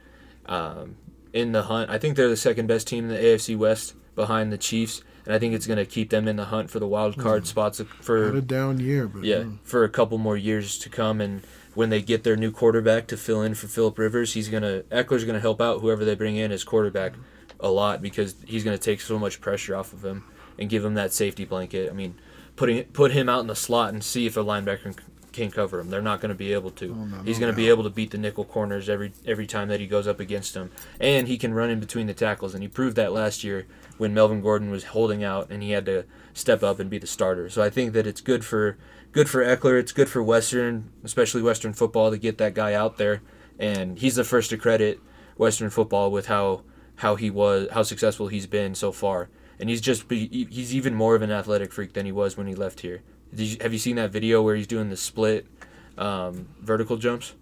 in the hunt. I think they're the second best team in the AFC West behind the Chiefs. And I think it's going to keep them in the hunt for the wild card spots for had a down year, but for a couple more years to come. And when they get their new quarterback to fill in for Phillip Rivers, Eckler's going to help out whoever they bring in as quarterback a lot because he's going to take so much pressure off of him and give him that safety blanket. I mean, put him out in the slot and see if a linebacker can cover him. They're not going to be able to. He's going to be able to beat the nickel corners every time that he goes up against them. And he can run in between the tackles, and he proved that last year when Melvin Gordon was holding out and he had to step up and be the starter. So I think that it's good for Eckler, it's good for Western, especially Western football, to get that guy out there. And he's the first to credit Western football with how successful he's been so far. And he's even more of an athletic freak than he was when he left here. Have you seen that video where he's doing the split vertical jumps?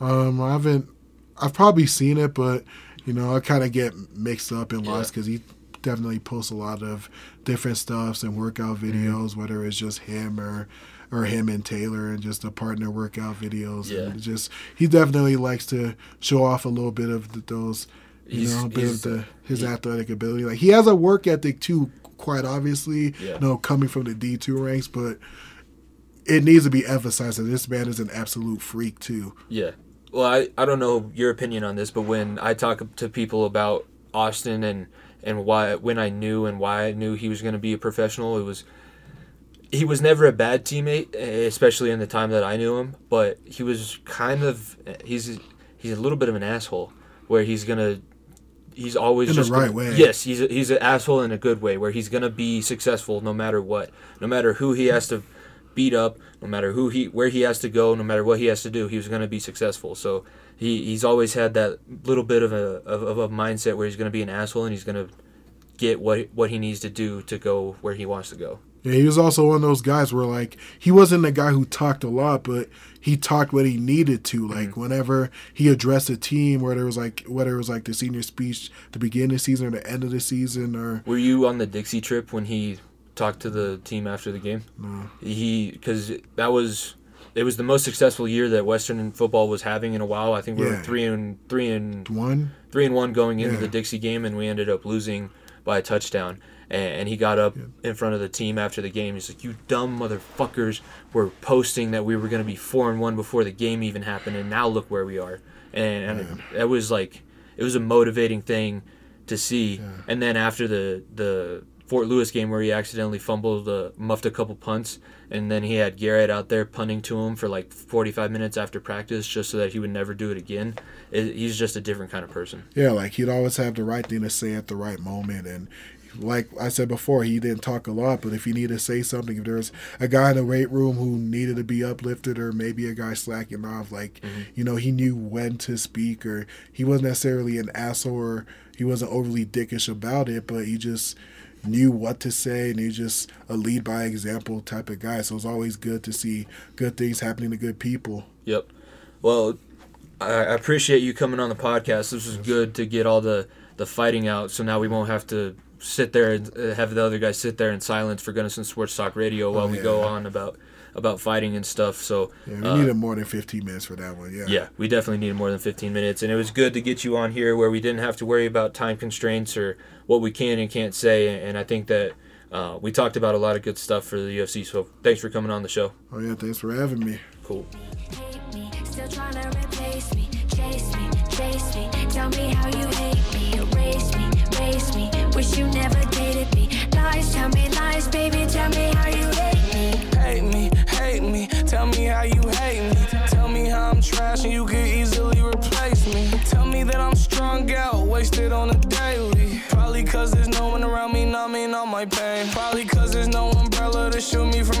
I haven't. I've probably seen it, but, you know, I kind of get mixed up and lost because he definitely posts a lot of different stuffs and workout videos, whether it's just him or him and Taylor and just the partner workout videos. Yeah. And just he definitely likes to show off a little bit of those, his athletic ability. Like, he has a work ethic, too, quite obviously, coming from the D2 ranks, but it needs to be emphasized that this man is an absolute freak, too. Yeah. Well, I don't know your opinion on this, but when I talk to people about Austin and why I knew he was going to be a professional, he was never a bad teammate, especially in the time that I knew him, but he was he's a little bit of an asshole where he's always in just the right way. Yes, he's an asshole in a good way where he's gonna be successful no matter what, no matter who he has to beat up, no matter where he has to go, no matter what he has to do, he's gonna be successful. So he's always had that little bit of a mindset where he's gonna be an asshole and he's gonna get what he needs to do to go where he wants to go. Yeah, he was also one of those guys where, like, he wasn't a guy who talked a lot, but he talked what he needed to. Like, whenever he addressed a team, whether it was like the senior speech, the beginning of the season or the end of the season, or... Were you on the Dixie trip when he talked to the team after the game? No. Because it was the most successful year that Western football was having in a while. I think we were 3-1. 3-1 going into the Dixie game, and we ended up losing by a touchdown. And he got up in front of the team after the game. He's like, you dumb motherfuckers were posting that we were going to be 4-1 before the game even happened, and now look where we are. And that was like, it was a motivating thing to see. Yeah. And then after the Fort Lewis game where he accidentally muffed a couple punts, and then he had Garrett out there punting to him for like 45 minutes after practice just so that he would never do it again. He's just a different kind of person. Yeah, like he'd always have the right thing to say at the right moment, and like I said before, he didn't talk a lot, but if he needed to say something, if there was a guy in the weight room who needed to be uplifted or maybe a guy slacking off, like, you know, he knew when to speak, or he wasn't necessarily an asshole or he wasn't overly dickish about it, but he just knew what to say and he was just a lead by example type of guy. So it's always good to see good things happening to good people. Yep. Well, I appreciate you coming on the podcast. This was good to get all the fighting out, so now we won't have to sit there and have the other guy sit there in silence for Gunnison Sports Talk Radio while we go on about fighting and stuff. So yeah, we needed more than 15 minutes for that one. Yeah, we definitely needed more than 15 minutes. And it was good to get you on here where we didn't have to worry about time constraints or what we can and can't say. And I think that we talked about a lot of good stuff for the UFC. So thanks for coming on the show. Oh, yeah, thanks for having me. Cool. Tell me how you hate me, erase me, race me. Wish you never dated me. Lies, tell me lies, baby. Tell me how you hate me, hate me. Tell me how you hate me. Tell me how I'm trash and you can easily replace me. Tell me that I'm strung out, wasted on a daily. Probably 'cause there's no one around me numbing all my pain. Probably 'cause there's no umbrella to shoot me from.